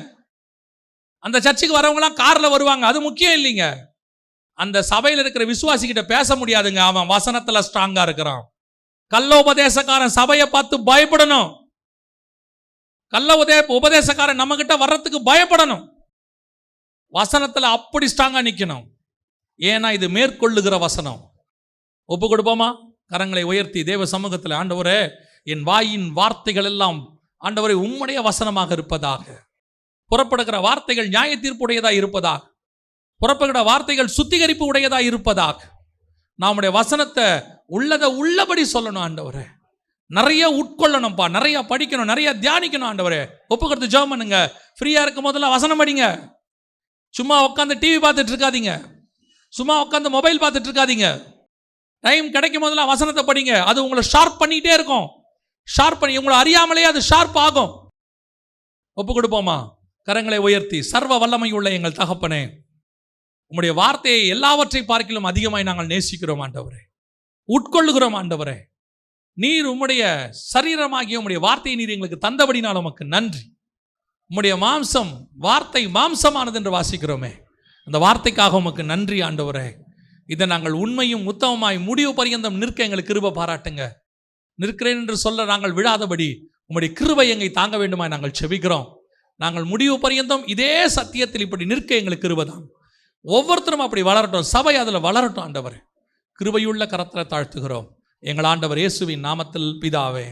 அந்த சர்ச்சுக்கு வரவங்களாம் காரில் வருவாங்க, அது முக்கியம் இல்லைங்க. அந்த சபையில் இருக்கிற விசுவாசிக்கிட்ட பேச முடியாதுங்க, அவன் வசனத்தில் ஸ்ட்ராங்காக இருக்கிறான். கள்ளோபதேசக்காரன் சபையை பார்த்து பயப்படணும். கள்ள உபதேசக்காரன் நம்மகிட்ட வர்றதுக்கு பயப்படணும். வசனத்தில் அப்படி ஸ்ட்ராங்காக நிற்கணும். ஏன்னா இது மேற்கொள்ளுகிற வசனம். ஒப்பு கொடுப்போமா? கரங்களை உயர்த்தி தேவ சமூகத்தில், ஆண்டவரே என் வாயின் வார்த்தைகள் எல்லாம் ஆண்டவரை உம்முடைய வசனமாக இருப்பதாக. புறப்படுகிற வார்த்தைகள் நியாய தீர்ப்பு உடையதாக இருப்பதாக. புறப்படுகிற வார்த்தைகள் சுத்திகரிப்பு உடையதாக இருப்பதாக. நம்முடைய வசனத்தை உள்ளதை உள்ளபடி சொல்லணும் ஆண்டவரே. நிறைய உட்கொள்ளணும்ப்பா, நிறைய படிக்கணும், நிறைய தியானிக்கணும் ஆண்டவரே. ஒப்புக்கிறது ஜெபம் பண்ணுங்க. ஃப்ரீயாக இருக்கும் போதெல்லாம் வசனம் படிங்க. சும்மா உட்காந்து டிவி பார்த்துட்டு இருக்காதீங்க, சும்மா உட்காந்து மொபைல் பார்த்துட்டு இருக்காதீங்க. டைம் கிடைக்கும் போதெல்லாம் வசனத்தை படிங்க. அது உங்களை ஷார்ப் பண்ணிக்கிட்டே இருக்கும். ஷார்ப் பண்ணி உங்களை அறியாமலே அது ஷார்ப் ஆகும். ஒப்பு கொடுப்போமா? கரங்களை உயர்த்தி, சர்வ வல்லமை உள்ள எங்கள் தகப்பனே, உங்களுடைய வார்த்தையை எல்லாவற்றை பார்க்கிலும் அதிகமாய் நாங்கள் நேசிக்கிறோம் ஆண்டவரே, உட்கொள்ளுகிறோம் ஆண்டவரே. நீர் உம்முடைய சரீரமாகிய உம்முடைய வார்த்தையை நீர் எங்களுக்கு தந்தபடினால் உமக்கு நன்றி. உம்முடைய மாம்சம் வார்த்தை மாம்சமானது என்று வாசிக்கிறோமே. அந்த வார்த்தைக்காக உமக்கு நன்றி ஆண்டவரே. இதை நாங்கள் உண்மையும் உத்தமமாய் முடிவு பரியந்தம் நிற்க எங்களுக்கு கிருபை பாராட்டுங்க. நிற்கிறேன் என்று சொல்ல நாங்கள் விடாதபடி உம்முடைய கிருபை எங்களை தாங்க வேண்டுமாய் நாங்கள் செபிக்கிறோம். நாங்கள் முடிவு பரியந்தம் இதே சத்தியத்தில் இப்படி நிற்க எங்களுக்கு கிருபை தான். ஒவ்வொருத்தரும் அப்படி வளரட்டும், சபை அதில் வளரட்டும் ஆண்டவர். கிருபையுள்ள கரத்தில் தாழ்த்துகிறோம் எங்கள் ஆண்டவர் இயேசுவின் நாமத்தில் பிதாவே.